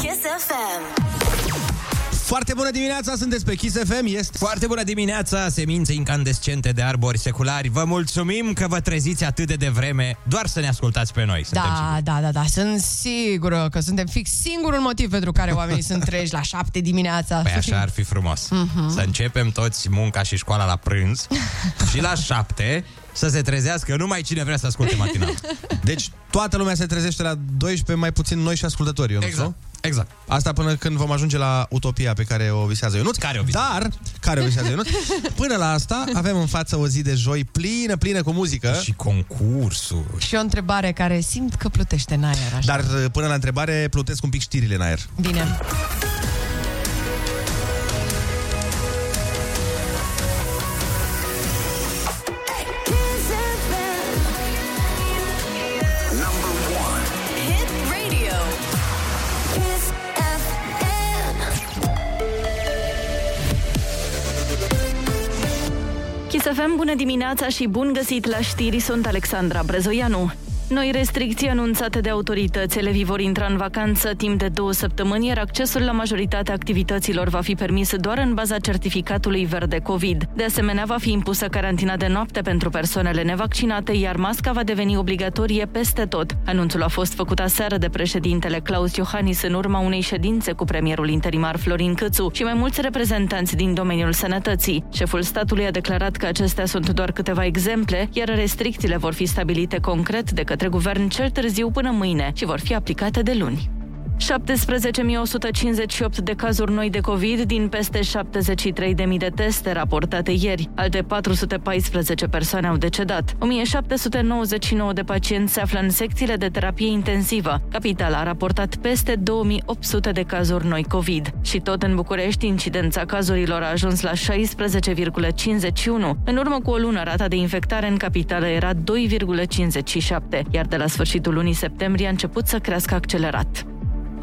Kiss FM. Foarte bună dimineața, sunteți pe Kiss FM, este... Foarte bună dimineața, semințe incandescente de arbori seculari. Vă mulțumim că vă treziți atât de devreme doar să ne ascultați pe noi. Da, sunt sigură că suntem fix singurul motiv pentru care oamenii sunt treji la 7 dimineața. Păi așa ar fi frumos. Să începem toți munca și școala la prânz și la 7 să se trezească numai cine vrea să asculte matinal. Deci toată lumea se trezește la 12, mai puțin noi și ascultătorii, nu? Exact. Exact. Asta până când vom ajunge la utopia pe care o visează Ionuț. Care o visează Ionuț. Până la asta avem în față o zi de joi plină, plină cu muzică. Și concursuri. Și o întrebare care simt că plutește în aer așa. Dar până la întrebare plutesc un pic știrile în aer. Bine. Avem bună dimineața și bun găsit la știri, sunt Alexandra Brezoianu. Noi restricții anunțate de autorități, elevii vor intra în vacanță timp de 2 săptămâni, iar accesul la majoritatea activităților va fi permis doar în baza certificatului verde COVID. De asemenea, va fi impusă carantina de noapte pentru persoanele nevaccinate, iar masca va deveni obligatorie peste tot. Anunțul a fost făcut aseară de președintele Klaus Iohannis în urma unei ședințe cu premierul interimar Florin Câțu și mai mulți reprezentanți din domeniul sănătății. Șeful statului a declarat că acestea sunt doar câteva exemple, iar restricțiile vor fi stabilite concret de către guvern cel târziu până mâine și vor fi aplicate de luni. 17.158 de cazuri noi de COVID din peste 73.000 de teste raportate ieri. Alte 414 persoane au decedat. 1.799 de pacienți se află în secțiile de terapie intensivă. Capitala a raportat peste 2.800 de cazuri noi COVID. Și tot în București, incidența cazurilor a ajuns la 16,51. În urmă cu o lună, rata de infectare în capitală era 2,57, iar de la sfârșitul lunii septembrie a început să crească accelerat.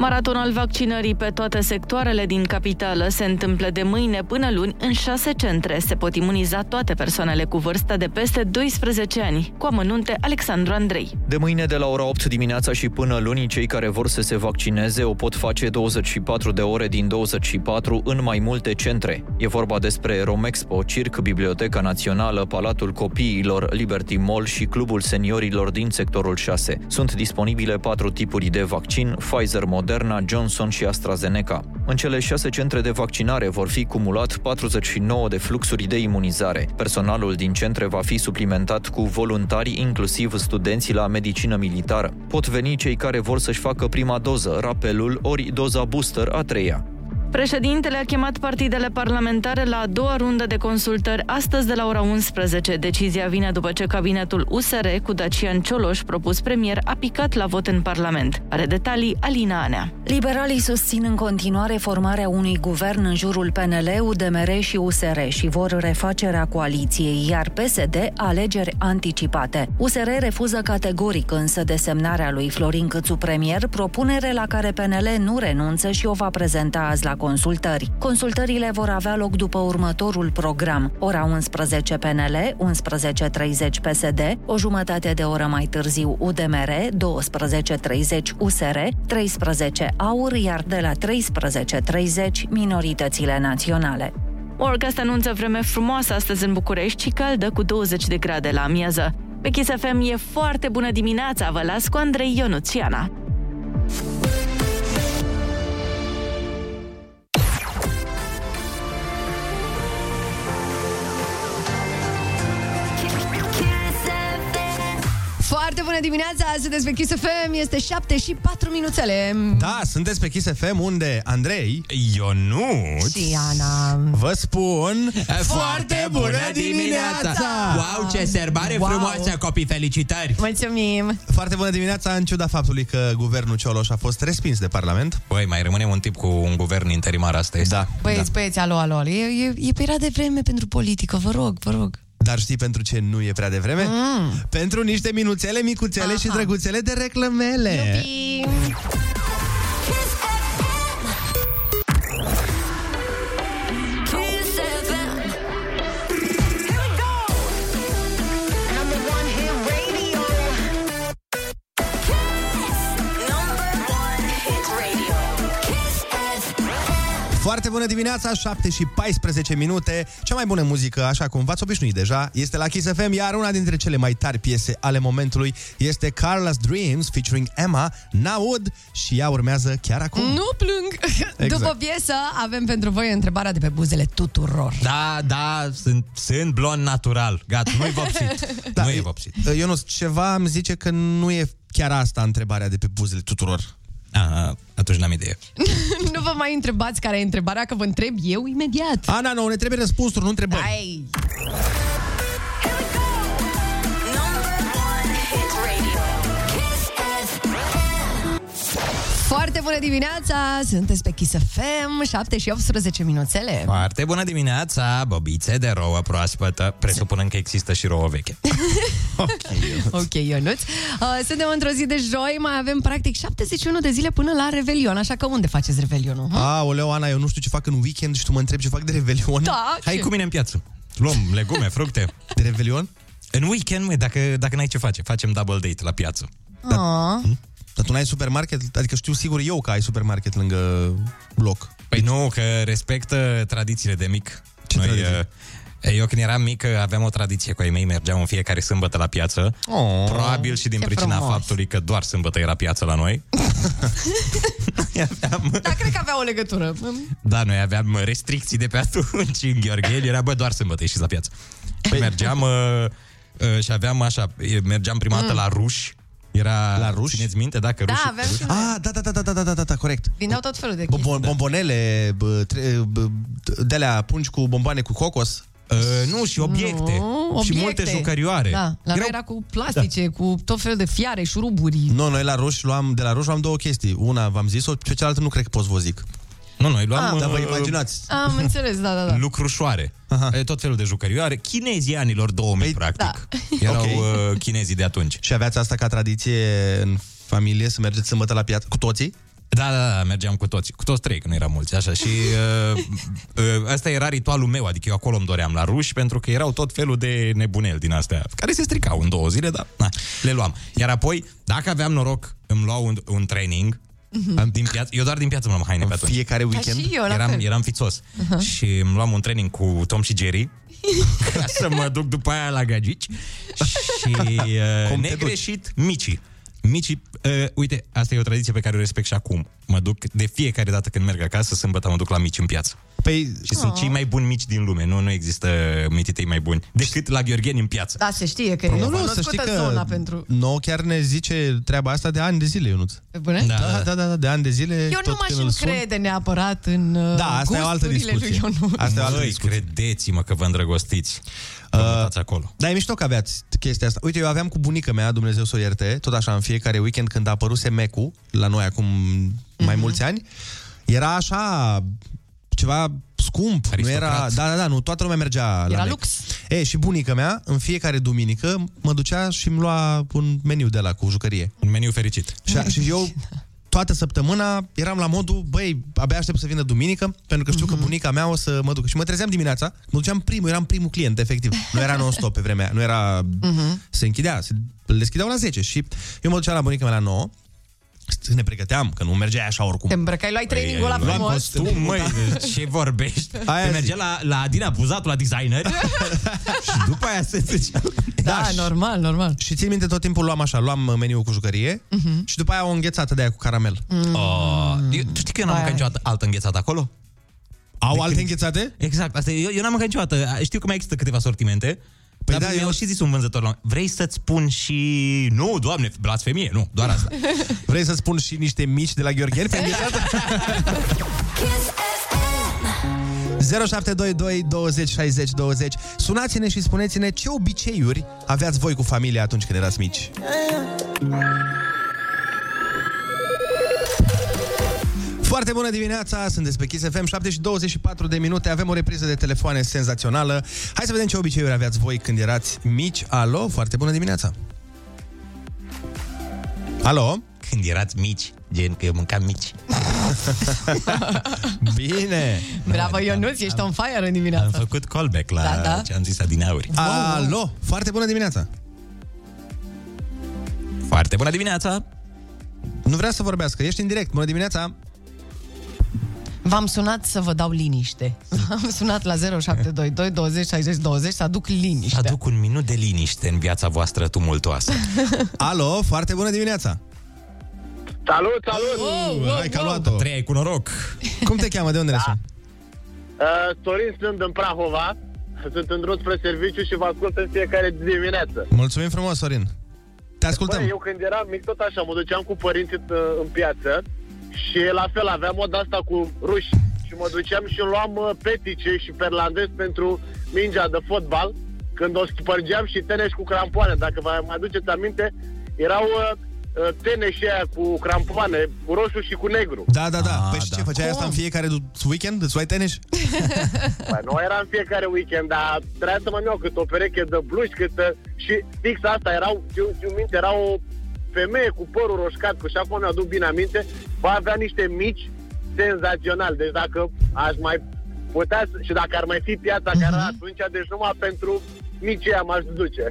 Maratonul vaccinării pe toate sectoarele din capitală se întâmplă de mâine până luni în 6 centre. Se pot imuniza toate persoanele cu vârsta de peste 12 ani. Cu amănunte, Alexandru Andrei. De mâine de la ora 8 dimineața și până luni, cei care vor să se vaccineze o pot face 24 de ore din 24 în mai multe centre. E vorba despre Romexpo, Circ, Biblioteca Națională, Palatul Copiilor, Liberty Mall și Clubul Seniorilor din sectorul 6. Sunt disponibile 4 tipuri de vaccin: Pfizer, Moderna, Johnson și AstraZeneca. În cele 6 centre de vaccinare vor fi cumulat 49 de fluxuri de imunizare. Personalul din centre va fi suplimentat cu voluntari, inclusiv studenții la medicină militară. Pot veni cei care vor să-și facă prima doză, rapelul ori doza booster a 3-a. Președintele a chemat partidele parlamentare la a 2a rundă de consultări astăzi de la ora 11. Decizia vine după ce cabinetul USR cu Dacian Cioloș, propus premier, a picat la vot în Parlament. Are detalii Alina Anea. Liberalii susțin în continuare formarea unui guvern în jurul PNL, UDMR și USR și vor refacerea coaliției, iar PSD alegeri anticipate. USR refuză categoric însă desemnarea lui Florin Câțu premier, propunere la care PNL nu renunță și o va prezenta azi la consultări. Consultările vor avea loc după următorul program: ora 11 PNL, 11.30 PSD, o jumătate de oră mai târziu UDMR, 12.30 USR, 13 AUR, iar de la 13.30 minoritățile naționale. Oricast anunță vreme frumoasă astăzi în București și caldă cu 20 de grade la amiază. Pe Kiss FM e foarte bună dimineața, vă las cu Andrei Ionuțiana. Bună dimineața, sunteți pe Kiss FM, este 7 și 4 minuțele. Da, sunteți pe Kiss FM unde Andrei, Ionuț și Ana vă spun foarte bună dimineața! Wow, ce serbare frumoasă, copii, felicitări! Mulțumim! Foarte bună dimineața, în ciuda faptului că guvernul Cioloș a fost respins de Parlament. Băi, mai rămâne un tip cu un guvern interimar, asta este. Da. Băieți, alo, e prea devreme pentru politică, vă rog. Dar știi pentru ce nu e prea devreme? Pentru niște minuțele, micuțele și drăguțele de reclamele. Iubi. Foarte bună dimineața, 7 și 14 minute. Cea mai bună muzică, așa cum v-ați obișnuit deja, este la Kiss FM, iar una dintre cele mai tari piese ale momentului este Carla's Dreams featuring Emma, N-aud, și ea urmează chiar acum. Nu plâng! Exact. După piesă avem pentru voi întrebarea de pe buzele tuturor. Da, da, sunt blond natural. Gata, nu-i vopsit. Da, nu e vopsit. Ionuț, ceva îmi zice că nu e chiar asta întrebarea de pe buzele tuturor. Ah, atunci n-am idee. Nu vă mai întrebați care e întrebarea, că vă întreb eu imediat. Ana, nu, ne trebuie răspunsuri, nu întrebări. Hai! Foarte bună dimineața! Sunteți pe Kiss FM, 7 și 18 minuțele. Foarte bună dimineața! Bobițe de rouă proaspătă. Presupunând că există și rouă veche. Ok, Ionuț. Suntem într-o zi de joi, mai avem practic 71 de zile până la Revelion, așa că unde faceți Revelionul? Aoleu, Ana, eu nu știu ce fac în weekend și tu mă întrebi ce fac de Revelion? Da, hai cu mine în piață. Luăm legume, fructe. De Revelion? În weekend, măi, dacă n-ai ce face, facem double date la piață. Dar tu n-ai supermarket? Adică știu sigur eu că ai supermarket lângă bloc. Păi nu, că respectă tradițiile de mic. Eu când eram mic aveam o tradiție cu ei mei, mergeam în fiecare sâmbătă la piață. Oh, probabil și din pricina faptului că doar sâmbătă era piață la noi. Da, cred că avea o legătură. Da, noi aveam restricții de pe atunci în Gheorgheni, era doar sâmbătă ieșiți la piață. Mergeam și aveam așa, mergeam prima dată la ruși. Era, la ruși? Țineți minte, dacă da, rușii... aveam și noi. Ah, da, corect. Vindeau tot felul de chestii. Bombonele, de-alea pungi cu bomboane cu cocos. Nu, și obiecte. Și multe jucărioare. Da, la noi era cu plastice, cu tot felul de fiare, șuruburi. Nu, noi de la ruși luam două chestii. Una v-am zis-o, pe cealaltă nu cred că pot să vă zic. Nu, noi luam... Dar vă imaginați. Am înțeles, da. Lucrușoare. Aha. Tot felul de jucărioare. Chinezii anilor 2000, practic. Da. Erau chinezii de atunci. Și aveați asta ca tradiție în familie, să mergeți sâmbătă la piață? Cu toții? Da, mergeam cu toții. Cu toți trei, că nu eram mulți, așa. Și asta era ritualul meu, adică eu acolo îmi doream la ruși, pentru că erau tot felul de nebuneli din astea, care se stricau în 2 zile, dar le luam. Iar apoi, dacă aveam noroc, îmi luau un training. Eu doar din piață mă luam haine pe atunci. Fiecare weekend eram fițos. Și îmi luam un training cu Tom și Jerry ca să mă duc după aia la gagici. Și negreșit micii. Uite, asta e o tradiție pe care o respect și acum. Mă duc de fiecare dată când merg acasă, sâmbătă mă duc la mici în piață. Și sunt cei mai buni mici din lume. Nu există mititei mai buni decât la Gheorgheni în piață. Da, se știe că nu, să știi că nouă chiar ne zice treaba asta de ani de zile, Ionuț. Pe bune? Da, de ani de zile. Eu nu m-aș încrede neapărat în gusturile lui Ionuț. Asta e o altă discuție. Credeți-mă că vă îndrăgostiți. Acolo. Dar e mișto că aveați chestia asta. Uite, eu aveam cu bunica mea, Dumnezeu să o ierte, tot așa în fiecare weekend, când a apăruse Mecu la noi acum mai mulți ani, era așa ceva scump, aristocrat. Nu era, nu, toată lumea mergea la Mec. Lux. Și bunica mea, în fiecare duminică, mă ducea și îmi lua un meniu de ăla cu jucărie. Un meniu fericit. Și eu toată săptămâna eram la modul, abia aștept să vină duminică, pentru că știu că bunica mea o să mă duc. Și mă trezeam dimineața, mă duceam eram primul client, efectiv. Nu era non-stop pe vremea aia, nu era... Se închidea, le deschideau la 10 și eu mă duceam la bunica mea la 9, ne pregăteam, că nu mergeai așa oricum. Te îmbrăcai, luai training-ul ăla frumos. Luam costum, ce vorbești? Te mergea la Adina Buzatu, la designer. Și după aia se zicea... Da, normal. Și țin minte, tot timpul luam meniul cu jucărie și după aia o înghețată de aia cu caramel. Tu știi că eu n-am mâncat niciodată altă înghețată acolo? Au alte înghețate? Exact, asta eu n-am mâncat niciodată. Știu că mai există câteva sortimente. Dar mi-au și zis un vânzător vrei să-ți spun și... Nu, Doamne, blasfemie, nu, doar asta. Vrei să-ți spun și niște mici de la Gheorgheni? 0722 20 60 20. Sunați-ne și spuneți-ne ce obiceiuri aveați voi cu familia atunci când erați mici. Foarte bună dimineața, sunteți pe Kiss FM, 7 și 24 de minute, avem o repriză de telefoane senzațională. Hai să vedem ce obiceiuri aveați voi când erați mici. Alo, foarte bună dimineața. Alo? Când erați mici, gen că eu mâncam mici. Bine! Bravo, Ionuț, ești on fire în dimineața. Am făcut callback la ce am zis adineauri. Alo, foarte bună dimineața. Foarte bună dimineața. Nu vrea să vorbească, ești în direct, bună dimineața. V-am sunat să vă dau liniște. Am sunat la 0722 20 60 20 să aduc liniște. Să aduc un minut de liniște în viața voastră tumultoasă. Alo, foarte bună dimineața! Salut, salut! Hai că a luat-o! Trei cu noroc! Cum te cheamă? De unde ne suni? Sorin, sunt în Prahova. Sunt în drum spre serviciu și vă ascult în fiecare dimineață. Mulțumim frumos, Sorin! Te ascultăm! Bă, eu când eram mic, tot așa, mă duceam cu părinții în piață. Și la fel, aveam moda asta cu ruși. Și mă duceam și îmi luam petice și perlandez pentru mingea de fotbal, când o spărgeam, și teneși cu crampoane. Dacă vă mai aduceți aminte, erau teneși aia cu crampoane, cu roșu și cu negru. Da, da, da. Păi și ce, făceai asta în fiecare weekend? Îți luai teneși? Păi nu era în fiecare weekend, dar trebuia să mă iau cât o pereche de bluși, cât... Și fix asta, erau, ți-o minte, era o femeie cu părul roșcat, că și acum mi-aduc bine aminte, va avea niște mici senzațional. Deci dacă aș mai putea, și dacă ar mai fi piața care era atunci, deci numai pentru micii aia m-aș duce.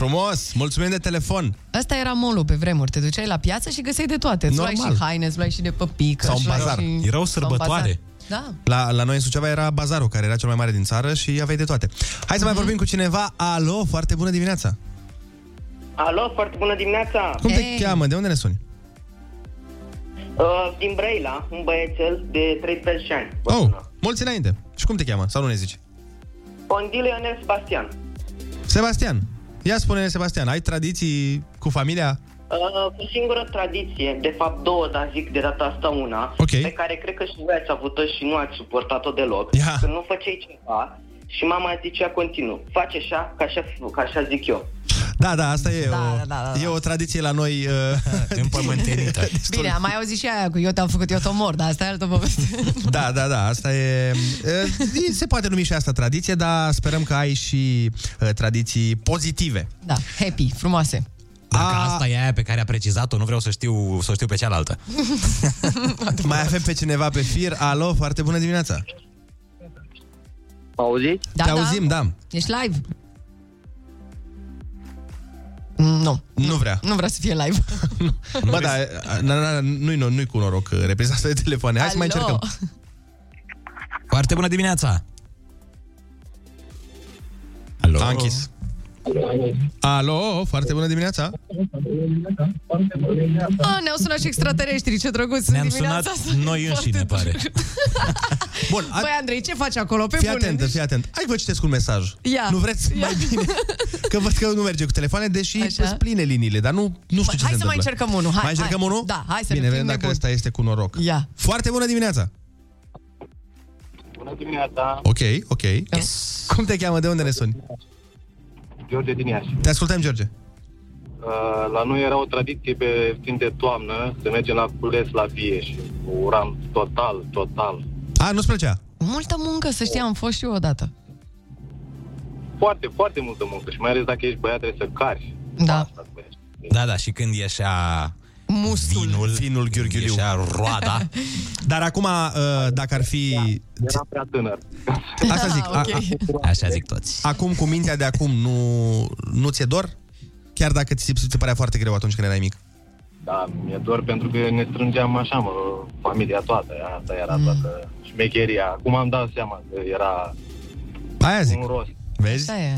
Frumos! Mulțumim de telefon! Asta era molul pe vremuri. Te duceai la piață și găseai de toate. Îți luai și haine, îți luai și de păpică. Sau un bazar. Și... Erau sărbătoare. Da. La noi în Suceava era bazarul, care era cel mai mare din țară și aveai de toate. Hai să mai vorbim cu cineva. Alo, foarte bună dimineața! Alo, foarte bună dimineața! Cum te cheamă? De unde ne suni? Din Brăila, un băiețel de 13 ani. Mulți înainte. Și cum te cheamă? Sau nu ne zici? Pondile Ionel Sebastian. Sebastian. Ia spune-ne, Sebastian, ai tradiții cu familia? O singură tradiție, de fapt două, dar zic de data asta una, pe care cred că și voi ați avut-o și nu ați suportat-o deloc. Când nu făceai ceva și mama zicea continuu, face așa, ca așa zic eu. Da, da, asta e, e o tradiție la noi împământenită. Bine, am mai auzit și aia cu eu te-am făcut, eu te omor, dar asta e altă poveste. Da, da, da, asta e... se poate numi și asta tradiție, dar sperăm că ai și tradiții pozitive. Da, happy, frumoase. Dacă asta e aia pe care a precizat-o, nu vreau să știu pe cealaltă. Mai avem pe cineva pe fir. Alo, foarte bună dimineața. Auzi? Da, te auzim, da. Ești live? Nu. Nu vrea. Nu vrea să fie live. Bă, da, nu-i cu noroc repriza asta de telefoane. Hai să mai încercăm. Foarte bună dimineața. Alo. S-a închis. Alo, foarte bună dimineața. Ne-au sunat și extraterestri, ce drăguț. Ne-am sunat noi înșine, pare. Bun, băi, Andrei, ce faci acolo? Fii atent, fii atent. Hai vă citesc un mesaj. Nu vreți? Mai bine. Că văd că nu merge cu telefoane, deși sunt pline liniile, dar nu știu ce se întâmplă. Hai să mai încercăm unul. Mai încercăm unul? Da, hai să vedem. Bine, vedem dacă ăsta este cu noroc. Foarte bună dimineața. Bună dimineața. Ok. Cum te cheamă? De unde ne suni? George din Iași. Te ascultăm, George. La noi era o tradiție pe timp de toamnă să mergem la cules la vie și uram total. Nu-ți plăcea? Multă muncă, să știi, am fost și eu odată. Foarte, foarte multă muncă și mai ales dacă ești băiat trebuie să cari. Da. Da, da, și când ieșea vinul Gheorghiuliu. Ieșea roada. Dar acum, dacă ar fi... Era prea tânăr. Asta zic. Așa zic toți. Acum, cu mintea de acum, nu ți-e dor? Chiar dacă ți se părea foarte greu atunci când erai mic. Da, mi-e dor pentru că ne strângeam așa, mă, familia toată. Asta era toată șmecheria. Acum am dat seama că era un rost. Vezi? Așa e.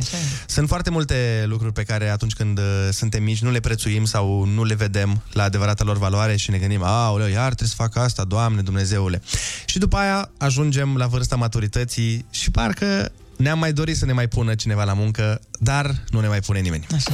Sunt foarte multe lucruri pe care atunci când suntem mici nu le prețuim sau nu le vedem la adevărata lor valoare și ne gândim, aoleu, iar trebuie să fac asta, Doamne Dumnezeule. Și după aia ajungem la vârsta maturității și parcă ne-am mai dorit să ne mai pună cineva la muncă, dar nu ne mai pune nimeni. Așa.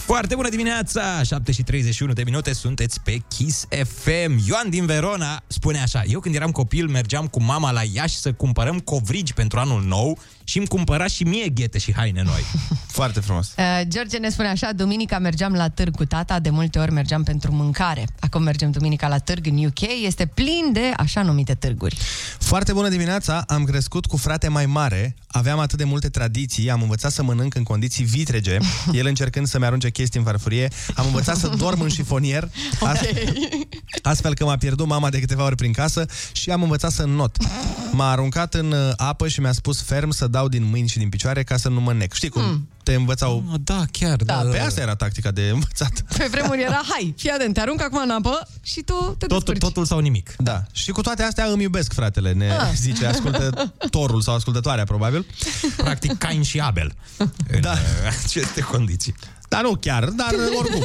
Foarte bună dimineața, 7:31 de minute, sunteți pe Kiss FM. Ioan din Verona spune așa: eu când eram copil mergeam cu mama la Iași să cumpărăm covrigi pentru anul nou și îmi cumpăra și mie ghete și haine noi. Foarte frumos. George ne spune așa: duminica mergeam la târg cu tata, de multe ori mergeam pentru mâncare. Acum mergem duminica la târg în UK, este plin de așa numite târguri. Foarte bună dimineața, am crescut cu frate mai mare, aveam atât de multe tradiții, am învățat să mănânc în condiții vitrege, el încercând să-mi arunce chestii în farfurie, am învățat să dorm în șifonier, astfel că m-a pierdut mama de câteva ori prin casă și am învățat să not. M-a aruncat în apă și mi-a spus ferm să dau din mâini și din picioare ca să nu mă nec. Știi cum? te învățau... Da, chiar. Da, da. Pe asta era tactica de învățat. Pe vremuri era, hai, fii atent, te arunc acum în apă și tu te descurci. Totul sau nimic. Da. Și cu toate astea îmi iubesc, fratele, ne zice ascultătorul sau ascultătoarea, probabil. Practic, Cain și Abel. Da. În aceste condiții. Dar nu chiar, dar oricum.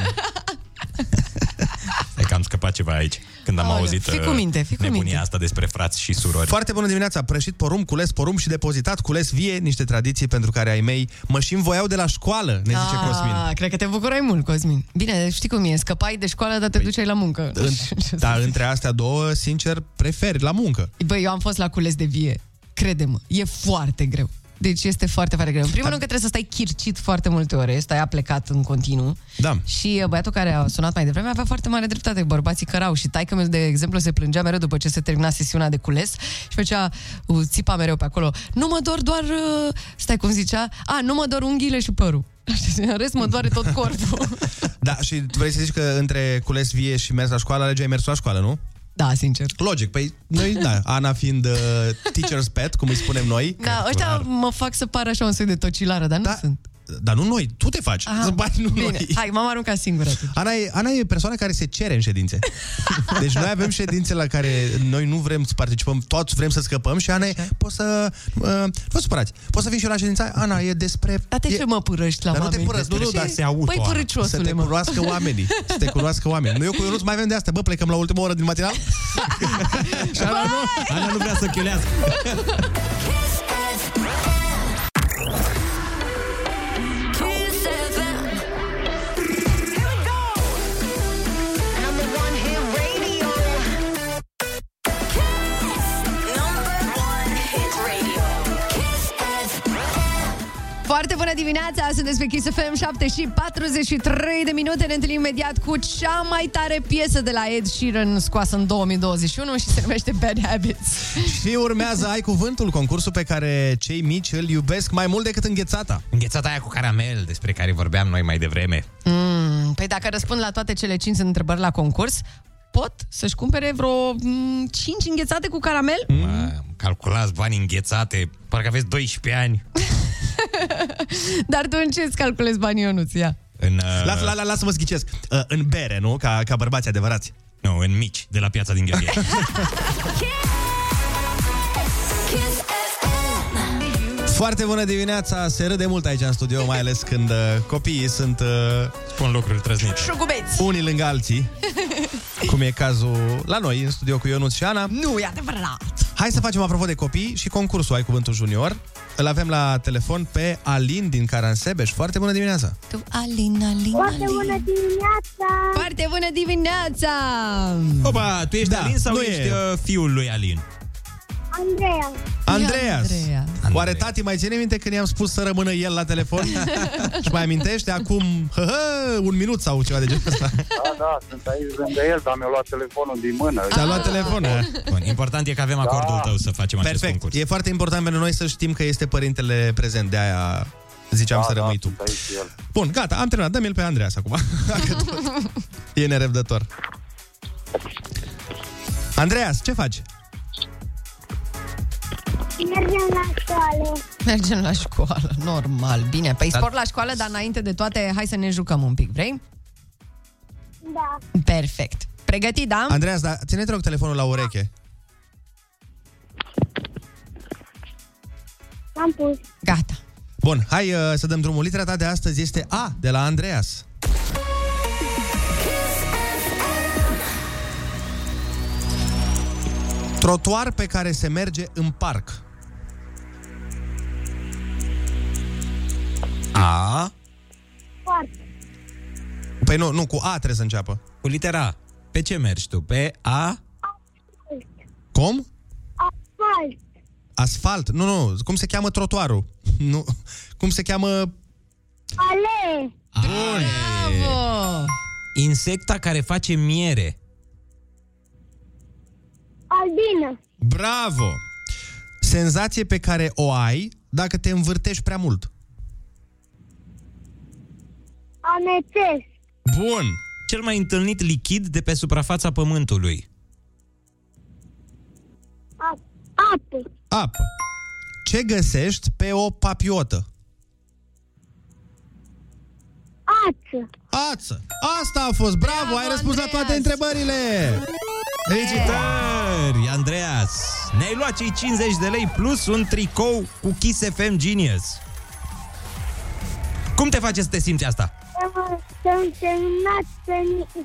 Stai că am scăpat ceva aici. Când am auzit nebunia asta despre frați și surori. Foarte bună dimineața, prășit porumb, cules porumb și depozitat cules vie, niște tradiții pentru care ai mei mă și învoiau de la școală, ne zice Cosmin. Cred că te bucurai mult, Cosmin. Bine, știi cum e, scăpai de școală, dar te duceai la muncă. Dar între astea două, sincer, preferi la muncă. Băi, eu am fost la cules de vie, crede-mă, e foarte greu. Deci este foarte, foarte greu. În primul rând că trebuie să stai chircit foarte multe ore, stai aplecat în continuu. Da. Și băiatul care a sunat mai devreme avea foarte mare dreptate, bărbații cărau și taică-mi, de exemplu, se plângea mereu după ce se termina sesiunea de cules și făcea țipa mereu pe acolo. Nu mă dor doar, stai cum zicea, nu mă dor unghiile și părul. În rest mă doare tot corpul. Da, și vrei să zici că între cules vie și mers la școală, alegeai mersul la școală, nu? Da, sincer. Logic, păi noi, da, Ana fiind teacher's pet, cum îi spunem noi. Da, ăștia mă fac să pară așa un soi de tocilară, dar nu sunt. Dar nu noi, tu te faci. Aha, nu bine. Noi. Hai, m-am aruncat singură. Ana e persoana care se cere în ședințe. Deci noi avem ședințe la care noi nu vrem să participăm, toți vrem să scăpăm și Ana e, poți să... vă supărați, poți să vii și eu la ședința? Ana, e despre... Dar ce mă părăști la oameni? Dar nu te părăști, nu, dar se auto. Păi părăciosule, să te cunoască oamenii. Să te cunoască oamenii. Noi cu Ionuț mai avem de asta. Bă, plecăm la ultima oră din matinal? Și Ana nu vrea să chiulească. Foarte bună dimineața, sunteți pe Kiss FM, 7:43 de minute. Ne întâlnim imediat cu cea mai tare piesă de la Ed Sheeran scoasă în 2021 și se numește Bad Habits. Și urmează Ai Cuvântul, concursul pe care cei mici îl iubesc mai mult decât înghețata. Înghețata aia cu caramel, despre care vorbeam noi mai devreme. Păi dacă răspund la toate cele 5 întrebări la concurs, pot să-și cumpere vreo 5 înghețate cu caramel? Calculați bani înghețate, parcă aveți 12 ani. Dar tu în ce îți calculezi banii, Ionuț? Lasă-mă să ghicesc. În bere, nu? Ca bărbați adevărați. Nu, în mici, de la piața din Gheorgheni. Foarte bună dimineața, se râde mult aici în studio, mai ales când copiii sunt... spun lucruri trăznite. Șugubeți. Unii lângă alții. Cum e cazul la noi, în studio cu Ionuț și Ana. Nu, e adevărat. Hai să facem, apropo de copii, și concursul Ai Cuvântul Junior. Îl avem la telefon pe Alin din Caransebeș. Foarte bună dimineața! Tu, Alin. Foarte bună dimineața! Foarte bună dimineața! Opa, tu ești Alin sau ești fiul lui Alin? Andreea. Oare tati mai ține minte când i-am spus să rămână el la telefon? Și mai amintește acum un minut sau ceva de genul ăsta? Da, sunt aici lângă el, dar mi-a luat telefonul din mână. Ți-a luat telefonul. Bun, important e că avem acordul tău să facem acest concurs. E foarte important pentru noi să știm că este părintele prezent, de aia ziceam să rămâi tu. Bun, gata, am terminat. Dă-mi-l pe Andreea acum. E nerăbdător. Andreea, ce faci? Mergem la școală, normal. Bine, păi sport la școală, dar înainte de toate, hai să ne jucăm un pic, vrei? Da. Perfect. Pregătit, da? Andreea, da, ține-te rog telefonul la ureche. Am pus. Gata. Bun, hai să dăm drumul. Litera ta de astăzi este A, de la Andreas. Trotuar pe care se merge în parc. A. Parc. Păi nu, cu A trebuie să înceapă. Cu litera A. Pe ce mergi tu? Pe A? Asfalt. Cum? Asfalt. Asfalt? Nu. Cum se cheamă trotuarul? Nu. Cum se cheamă? Alee. Bravo! Insecta care face miere. Albină. Bravo! Senzație pe care o ai dacă te învârtești prea mult. Amețesc. Bun! Cel mai întâlnit lichid de pe suprafața pământului. Apă. Ce găsești pe o papiotă? Ață. Ață. Asta a fost. Bravo, bravo, ai răspuns Andreea la toate întrebările. Felicitări, Andreea. Ne-ai luat cei 50 de lei plus un tricou cu Kiss FM Genius. Cum te face să te simți asta? Să-mi semnat,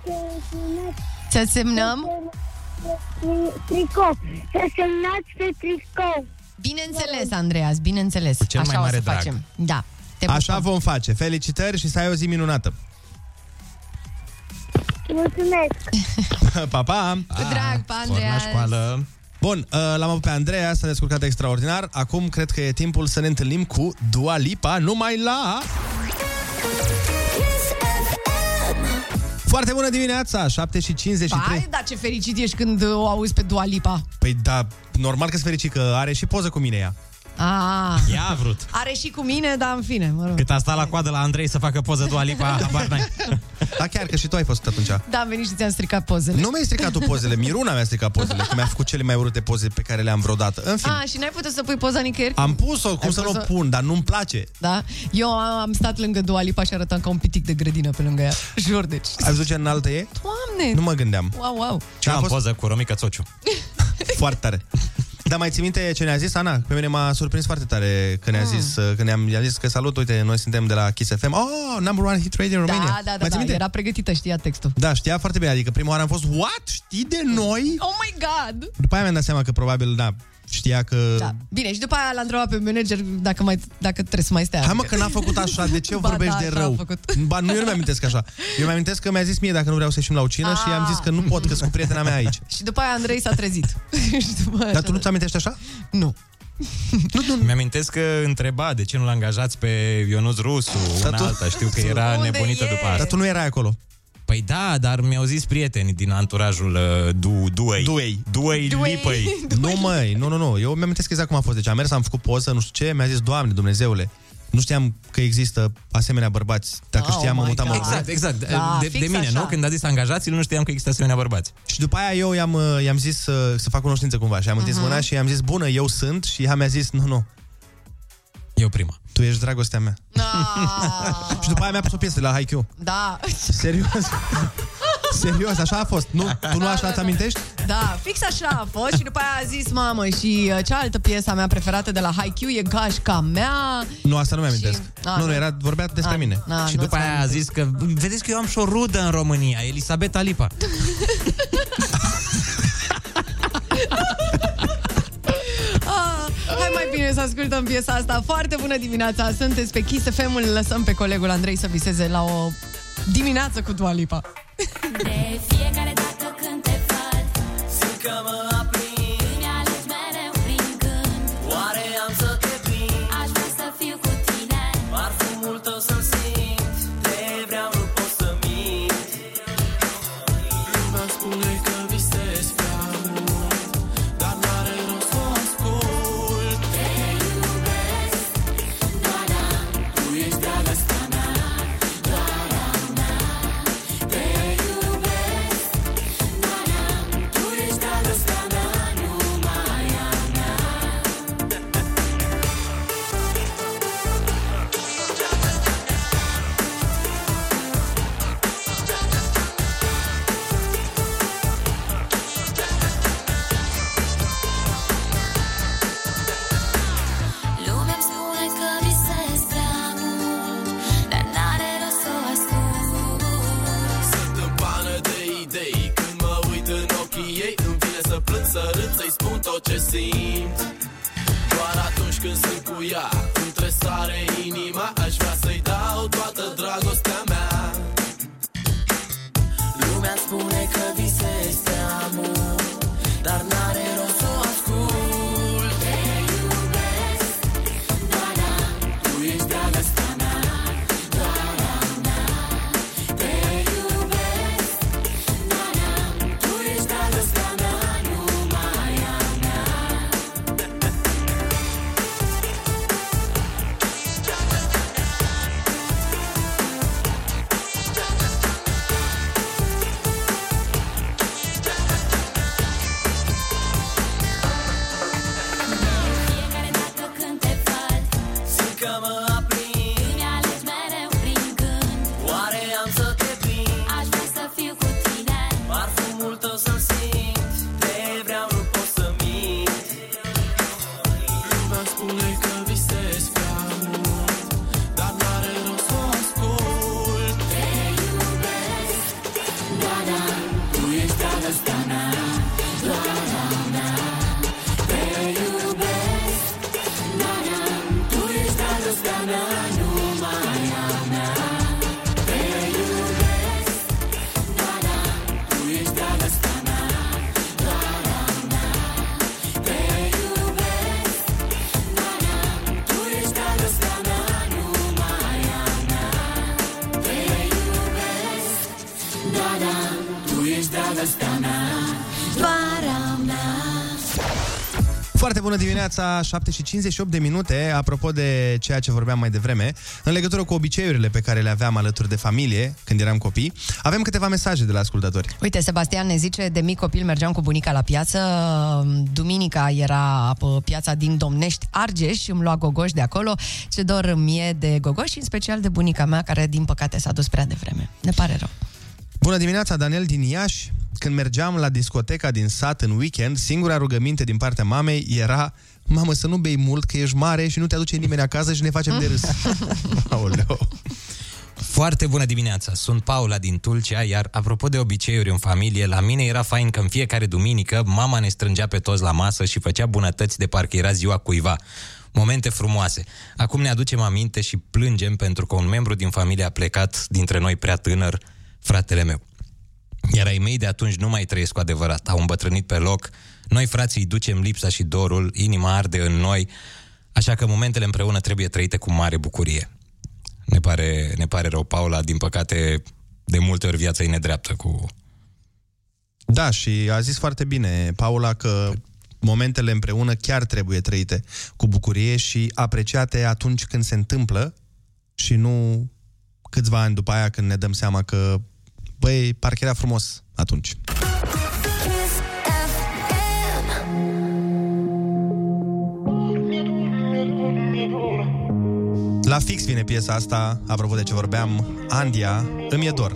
să semnăm? Tricou. Să semnați pe tricou. Bineînțeles, Andreea, bineînțeles. Cu cel așa mai mare drag. Facem. Da. Așa vom face. Felicitări și să ai o zi minunată. Mulțumesc. Pa, pa. Cu drag, pa, Andreea. Bun, l-am avut pe Andreea, s-a descurcat extraordinar. Acum cred că e timpul să ne întâlnim cu Dua Lipa, numai la... Foarte bună dimineața, 7:53. Hai, da, ce fericit ești când o auzi pe Dua Lipa. Păi da, normal că-s fericit, că are și poză cu mine ea. Ea a vrut. Are și cu mine, dar în fine, mă rog. Cât a stat la coadă la Andrei să facă poză Dua Lipa, habar n-ai. Da, chiar că și tu ai fost atunci. Da, am venit și ți-am stricat pozele. Nu mi-ai stricat tu pozele, Miruna mi-a stricat pozele, că mi-a făcut cele mai urâte poze pe care le-am vreodată. În fine. Și n-ai putut să pui poza nicăieri? Am pus-o, cum să nu o pun, dar nu-mi place. Da? Eu am stat lângă Dua Lipa și arătam ca un pitic de grădină pe lângă ea. Jur, deci. Ai zis ce înaltă e? Doamne! Nu mă gândeam. Wow. Am poză cu Romica Ciociu. Foarte tare. Dar mai ții minte ce ne-a zis, Ana? Pe mine m-a surprins foarte tare că ne-a zis, că ne-a zis că salut, uite, noi suntem de la Kiss FM. Oh, number one hit radio în România. Da, era pregătită, știa textul. Da, știa foarte bine, adică prima oară am fost, what? Știi de noi? Oh my God! După aia mi-am dat seama că probabil, știa că... Da. Bine, și după aia l-a întrebat pe manager dacă trebuie să mai stea. Hai mă, că n-a făcut așa, de ce vorbești de rău? Ba, nu, eu nu-mi amintesc așa. Eu mi-am amintesc că mi-a zis mie dacă nu vreau să ieșim la o cină și i-am zis că nu pot, că sunt cu prietena mea aici. Și după aia Andrei s-a trezit. Dar tu nu-ți amintești așa? Nu. Mi-amintesc că întreba de ce nu l-angajați pe Ionuț Rusu, una alta, știu că era nebunită după asta. Dar tu nu erai acolo. Păi da, dar mi-au zis prietenii din anturajul Duei Lipăi. Nu măi, nu, eu mi-am amintesc exact cum a fost. Deci am mers, am făcut poză, nu știu ce, mi-a zis, Doamne, Dumnezeule, nu știam că există asemenea bărbați. Dacă știam, am mutat. Exact. De mine, așa. Nu? Când a zis angajații, nu știam că există asemenea bărbați. Și după aia eu i-am zis să fac cunoștință cumva și am întins mâna și i-am zis, bună, eu sunt, și ea mi-a zis, nu. Eu prima. Tu ești dragostea mea. Și după aia mi-a pus o piesă la Haikyuu. Da. Serios, așa a fost. Nu, tu nu așa îți amintești? Da, fix așa a fost. Și după aia a zis, mamă, și cealaltă piesă mea preferată de la Haikyuu e Gașca mea. Nu, asta nu mi-am amintesc. Nu, vorbea despre mine. Și după aia a zis că, vedeți că eu am și o rudă în România, Elisabeta Lipa. Hai mai bine să ascultăm piesa asta. Foarte bună dimineața, sunteți pe Kiss FM. Îl lăsăm pe colegul Andrei să viseze la o dimineață cu Dua Lipa. De fiecare dată când te văd, zic că mă aprind, îmi alegi mereu prin gând, oare am să te prind, aș vrea să fiu cu tine, parfumul tău să-mi simt, te vreau, nu pot să mint. Lumea spune că visez prea mult, dar n-are rost să o ascult. Te iubesc, Doana, tu ești dragostea mea, Doana mea. Te iubesc, Doana, tu ești dragostea mea, numai a mea. Lumea îmi spune că visez prea mult, dar n-are rost să o ascult. Sunt în pană de idei, când mă uit în ochii ei, îmi vine să plâng, să râd, să-i spun tot ce simt. Doar atunci când sunt cu ea, îmi tresare inima, aș vrea să-i dau toată dragostea mea. Lumea îmi spune că visez prea mult, dar n-are rost să o ascult. Te iubesc, Doana, tu ești dragostea mea, Doana mea. Te iubesc, Doana, tu ești dragostea mea, numai a mea. Da, tu ești dragostea mea, vara mea. Foarte bună dimineața, 7:58 de minute. Apropo de ceea ce vorbeam mai devreme, în legătură cu obiceiurile pe care le aveam alături de familie când eram copii, avem câteva mesaje de la ascultători. Uite, Sebastian ne zice: de mic copil mergeam cu bunica la piață. Duminica era piața din Domnești, Argeș, și îmi lua gogoși de acolo. Ce dor mie de gogoși, în special de bunica mea, care din păcate s-a dus prea devreme. Ne pare rău. Bună dimineața, Daniel din Iași. Când mergeam la discoteca din sat în weekend, singura rugăminte din partea mamei era: mamă, să nu bei mult, că ești mare și nu te aduce nimeni acasă și ne facem de râs. Aoleu. Foarte bună dimineața, sunt Paula din Tulcea, iar apropo de obiceiuri în familie, la mine era fain că în fiecare duminică mama ne strângea pe toți la masă și făcea bunătăți de parcă era ziua cuiva. Momente frumoase. Acum ne aducem aminte și plângem pentru că un membru din familie a plecat dintre noi prea tânăr, fratele meu. Iar ai mei de atunci nu mai trăiesc cu adevărat, au îmbătrânit pe loc. Noi, frații, ducem lipsa și dorul, inima arde în noi, așa că momentele împreună trebuie trăite cu mare bucurie. Ne pare rău, Paula, din păcate, de multe ori viața e nedreaptă cu... Da, și a zis foarte bine Paula că momentele împreună chiar trebuie trăite cu bucurie și apreciate atunci când se întâmplă și nu câțiva ani după aia când ne dăm seama că băi, parcă era frumos atunci. La fix vine piesa asta, apropo de ce vorbeam, Andia, Îmi e dor.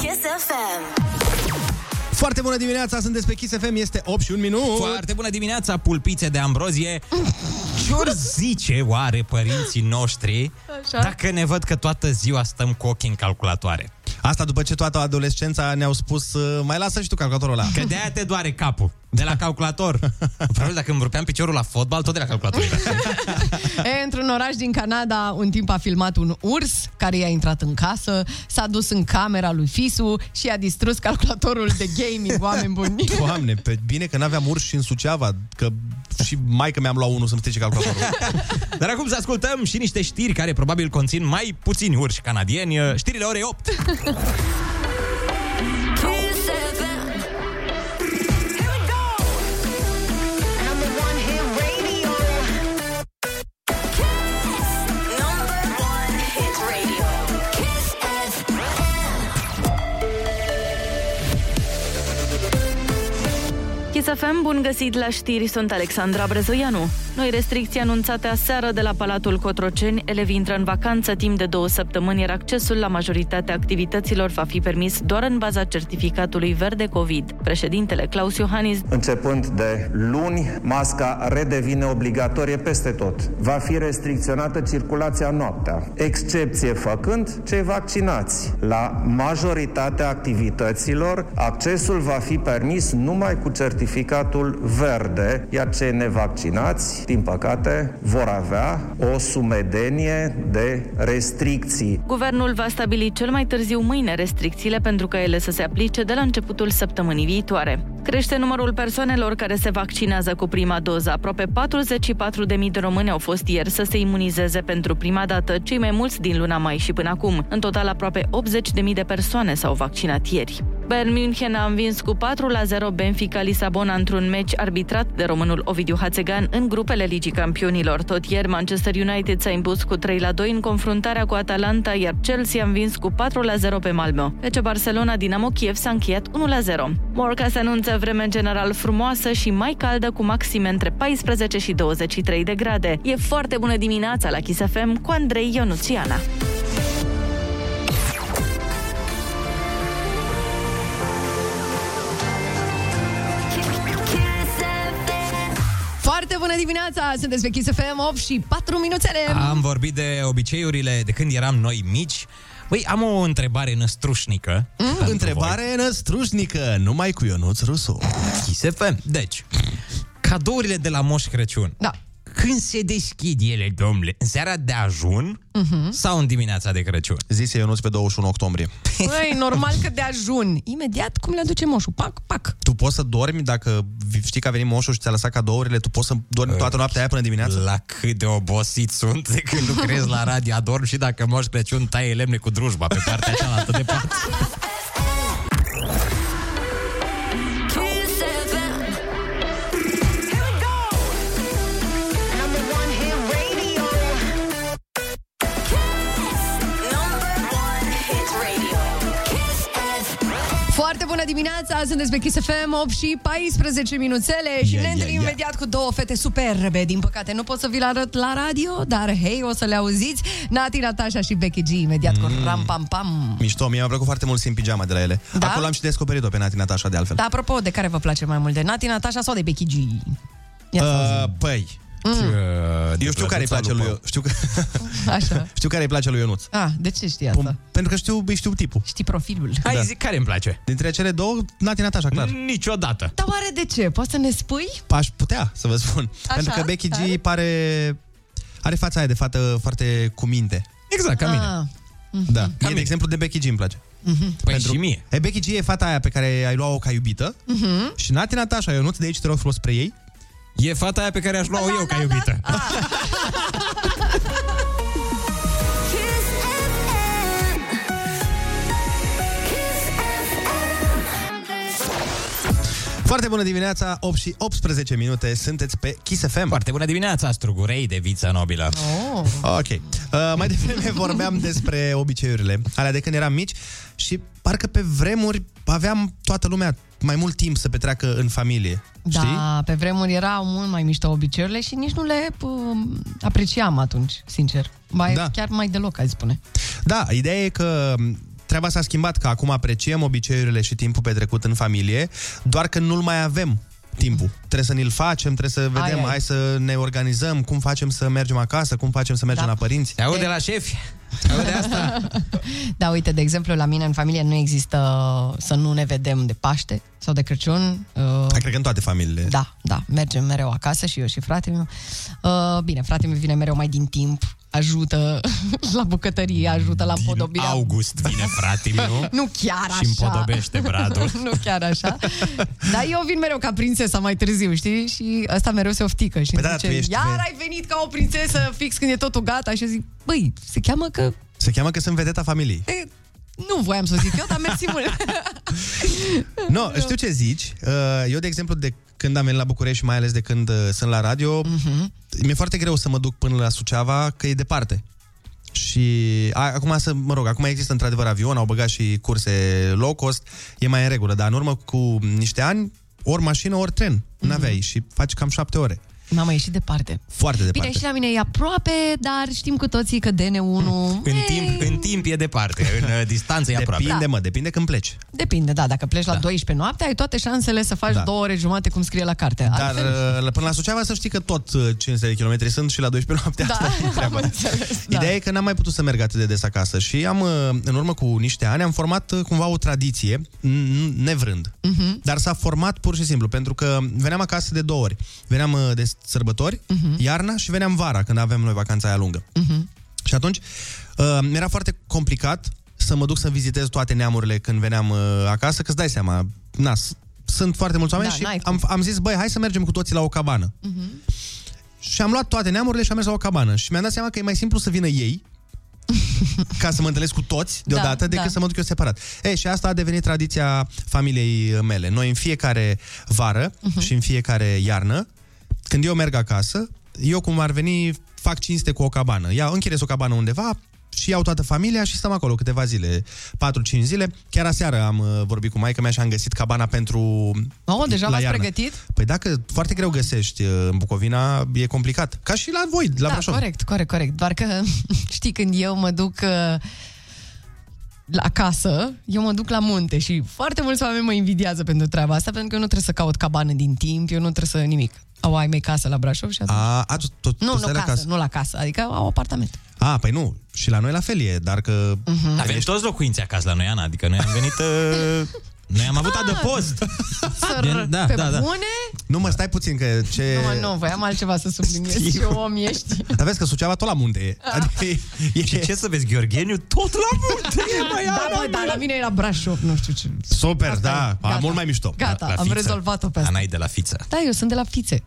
Kiss FM. Foarte bună dimineața, sunteți pe Kiss FM, este 8:01. Foarte bună dimineața, pulpițe de ambrozie. Ce-or zice oare părinții noștri așa, dacă ne văd că toată ziua stăm cu ochii în calculatoare? Asta după ce toată adolescența ne-au spus: mai lasă și tu calculatorul ăla. Că de-aia te doare capul. De la calculator. Probabil dacă îmi rupeam piciorul la fotbal, tot de la calculator. Într-un oraș din Canada, un timp a filmat un urs care i-a intrat în casă, s-a dus în camera lui Fisu și i-a distrus calculatorul de gaming, oameni buni. Doamne, pe bine că n-aveam urs și în Suceava, că și maică mi-am luat unul să-mi strice calculatorul. Dar acum să ascultăm și niște știri care probabil conțin mai puțini urși canadieni. Știrile orei 8. Kiss FM, bun găsit la știri, sunt Alexandra Brezoianu. Noi restricții anunțate aseară de la Palatul Cotroceni, elevii intră în vacanță timp de 2 săptămâni, iar accesul la majoritatea activităților va fi permis doar în baza certificatului verde COVID. Președintele Klaus Iohannis: începând de luni, masca redevine obligatorie peste tot. Va fi restricționată circulația noaptea, excepție făcând cei vaccinați. La majoritatea activităților, accesul va fi permis numai cu certificatul verde, iar cei nevaccinați, din păcate, vor avea o sumedenie de restricții. Guvernul va stabili cel mai târziu mâine restricțiile pentru că ele să se aplice de la începutul săptămânii viitoare. Crește numărul persoanelor care se vaccinează cu prima doză. Aproape 44.000 de români au fost ieri să se imunizeze pentru prima dată, cei mai mulți din luna mai și până acum. În total, aproape 80.000 de persoane s-au vaccinat ieri. Bayern München a învins cu 4-0 Benfica Lisabona într-un meci arbitrat de românul Ovidiu Hațegan în grupele Ligii Campionilor. Tot ieri, Manchester United s-a impus cu 3-2 în confruntarea cu Atalanta, iar Chelsea a învins cu 4-0 pe Malmö. Deci Barcelona Dinamo Kiev s-a încheiat 1-0. Morca se anunță vreme în general frumoasă și mai caldă, cu maxime între 14 și 23 de grade. E foarte bună dimineața la Kiss FM cu Andrei Ionuțiana. Bună dimineața, sunteți pe Kiss FM, 8:04. Am vorbit de obiceiurile de când eram noi mici. Băi, am o întrebare năstrușnică. Întrebare năstrușnică, numai cu Ionuț Rusu. Kiss FM. Deci, cadourile de la Moș Crăciun. Da. Când se deschid ele, domnule? În seara de ajun sau în dimineața de Crăciun? Zise Ionuț pe 21 octombrie. Băi, normal că de ajun. Imediat cum le aduce moșul. Pac, pac. Tu poți să dormi dacă știi că a venit moșul și ți-a lăsat cadourile, tu poți să dormi toată noaptea aia până dimineața? La cât de obosit sunt de când lucrez la radio, adorm și dacă Moș Crăciun taie lemne cu drujba pe partea cealaltă de pat. Foarte bună dimineața, sunteți pe Kiss FM, 8 și 14 minuțele. Și ne întâlnim imediat cu două fete superbe. Din păcate nu pot să vi le arăt la radio, dar hei, o să le auziți. Natti Natasha și Becky G, imediat cu Ram Pam Pam. Mișto, mie mi-a plăcut foarte mult Sim Pijama de la ele. Da? Acolo am și descoperit-o pe Natti Natasha, de altfel. Da, apropo, de care vă place mai mult, de Natti Natasha sau de Becky G? Păi eu știu care îi place lui, știu care îi place lui Ionuț. Ah, de ce știi asta? Pentru că știu tipul. Știi profilul. Hai zic care îmi place. Dintre cele două, Natti Natasha, clar. Niciodată. Dar oare de ce? Poți să ne spui? Aș putea să vă spun. Așa? Pentru că Becky G are fața aia de fată foarte cu minte. Exact, ca mine. Da. Mie, de exemplu, de Becky G îmi place. Păi pentru... și mie. Becky G e fata aia pe care ai luat-o ca iubită. Și Natti Natasha, Ionuț, de aici te rog frumos spre ei. E fata aia pe care aș lua-o eu ca iubită. Foarte bună dimineața, 8 și 18 minute, sunteți pe Kiss FM. Foarte bună dimineața, strugurei de vița nobilă. Ok. Mai devreme vorbeam despre obiceiurile alea de când eram mici și parcă pe vremuri aveam toată lumea mai mult timp să petreacă în familie. Da, știi? Pe vremuri erau mult mai mișto obiceiurile și nici nu le apreciam atunci, sincer. Chiar mai deloc, aș spune. Da, ideea e că treaba s-a schimbat, că acum apreciem obiceiurile și timpul petrecut în familie, doar că nu-l mai avem timpul. Trebuie să ne-l facem, trebuie să vedem, hai să ne organizăm, cum facem să mergem acasă, cum facem să mergem la părinți. Te aud de la șefi? De asta. Da, uite, de exemplu, la mine în familie nu există să nu ne vedem de Paște sau de Crăciun. Cred că în toate familiile. Da, mergem mereu acasă și eu și fratele meu. Bine, fratele meu vine mereu mai din timp, ajută la bucătărie, ajută la împodobirea. Din august vine fratele meu. Nu chiar așa. Și împodobește bradul. Nu chiar așa. Dar eu vin mereu ca prințesa mai târziu, știi? Și ăsta mereu se oftică și zice, iar ai venit ca o prințesă fix când e totul gata. Și eu zic, băi, se cheamă că sunt vedeta familiei. Nu voiam să o zic eu, dar mersi mult. No, știu ce zici. Eu, de exemplu, de când am venit la București și mai ales de când sunt la radio, mi-e foarte greu să mă duc până la Suceava, că e departe. Și acum există într-adevăr avion, au băgat și curse low cost, e mai în regulă, dar în urmă cu niște ani, ori mașină, ori tren, n-aveai și faci cam 7 ore. Mama, e și departe. Foarte departe. Bine, și la mine e aproape, dar știm cu toții că DN1... În timp e departe, în distanță e aproape. Depinde când pleci. Depinde, da, dacă pleci la 12 noaptea, ai toate șansele să faci 2 ore jumate, cum scrie la carte. Dar altfel... până la Suceava să știi că tot 500 de kilometri sunt și la 12 noaptea. Da, asta e treaba. Ideea e că n-am mai putut să merg atât de des acasă și în urmă cu niște ani, am format cumva o tradiție, nevrând. Dar s-a format pur și simplu, pentru că veneam acasă de 2 ori. Veneam de sărbători, iarna, și veneam vara, când aveam noi vacanța aia lungă. Și atunci mi-era foarte complicat să mă duc să vizitez toate neamurile când veneam acasă, că-ți dai seama, sunt foarte mulți oameni și am zis, băi, hai să mergem cu toții la o cabană. Și am luat toate neamurile și am mers la o cabană. Și mi-am dat seama că e mai simplu să vină ei ca să mă întâlnesc cu toți deodată, decât să mă duc eu separat. Și asta a devenit tradiția familiei mele. Noi în fiecare vară și în fiecare iarnă, când eu merg acasă, eu cum ar veni, fac cinste cu o cabană. Închiriez o cabană undeva și iau toată familia și stăm acolo câteva zile, 4-5 zile. Chiar aseară am vorbit cu maică-mea și am găsit cabana pentru deja la iarnă. Pregătit? Păi dacă foarte greu găsești în Bucovina, e complicat. Ca și la voi, la Brașov. Corect. Doar că știi, când eu mă duc... la casă, eu mă duc la munte și foarte mulți oameni mă invidiază pentru treaba asta, pentru că eu nu trebuie să caut cabană din timp, eu nu trebuie să nimic. Au ai mei casă la Brașov și atunci... Nu la casă, adică au apartament. Păi nu, și la noi la fel e, dar că... Avem toți locuințe acasă la noi, Ana, adică noi am venit... Noi am avut adăpost. Da, pe da, da. Bune? Nu, mă, stai puțin că ce... Nu, nu, voiam altceva să subliniez. Ce om ești. Dar vezi că Suceava tot la munte e. Adică e... Și ce să vezi, Gheorgheniu? Tot la munte e, mai da, bă, da, la mine e la Brașov, nu știu ce. Super, asta da, gata, mult mai mișto. Gata, la am rezolvat-o pe asta. Ana e de la Fiță. Da, eu sunt de la Fițe.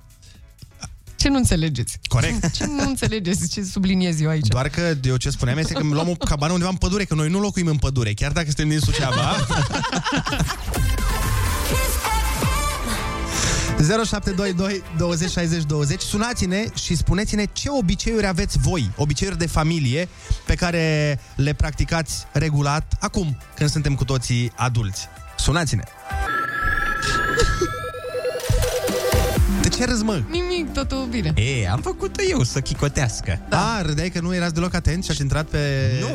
Ce nu înțelegeți? Corect. Ce nu înțelegeți? Ce subliniez eu aici? Doar că eu ce spuneam este că îmi luam o cabană undeva în pădure, că noi nu locuim în pădure, chiar dacă suntem din Suceava. 0722 20 60 20. Sunați-ne și spuneți-ne ce obiceiuri aveți voi, obiceiuri de familie pe care le practicați regulat acum, când suntem cu toții adulți. Sunați-ne! De ce râzi, mă? Nimic, totul bine. E, am făcut-o eu să chicotească. Da, râdeai că nu erați deloc atenți și ați intrat pe...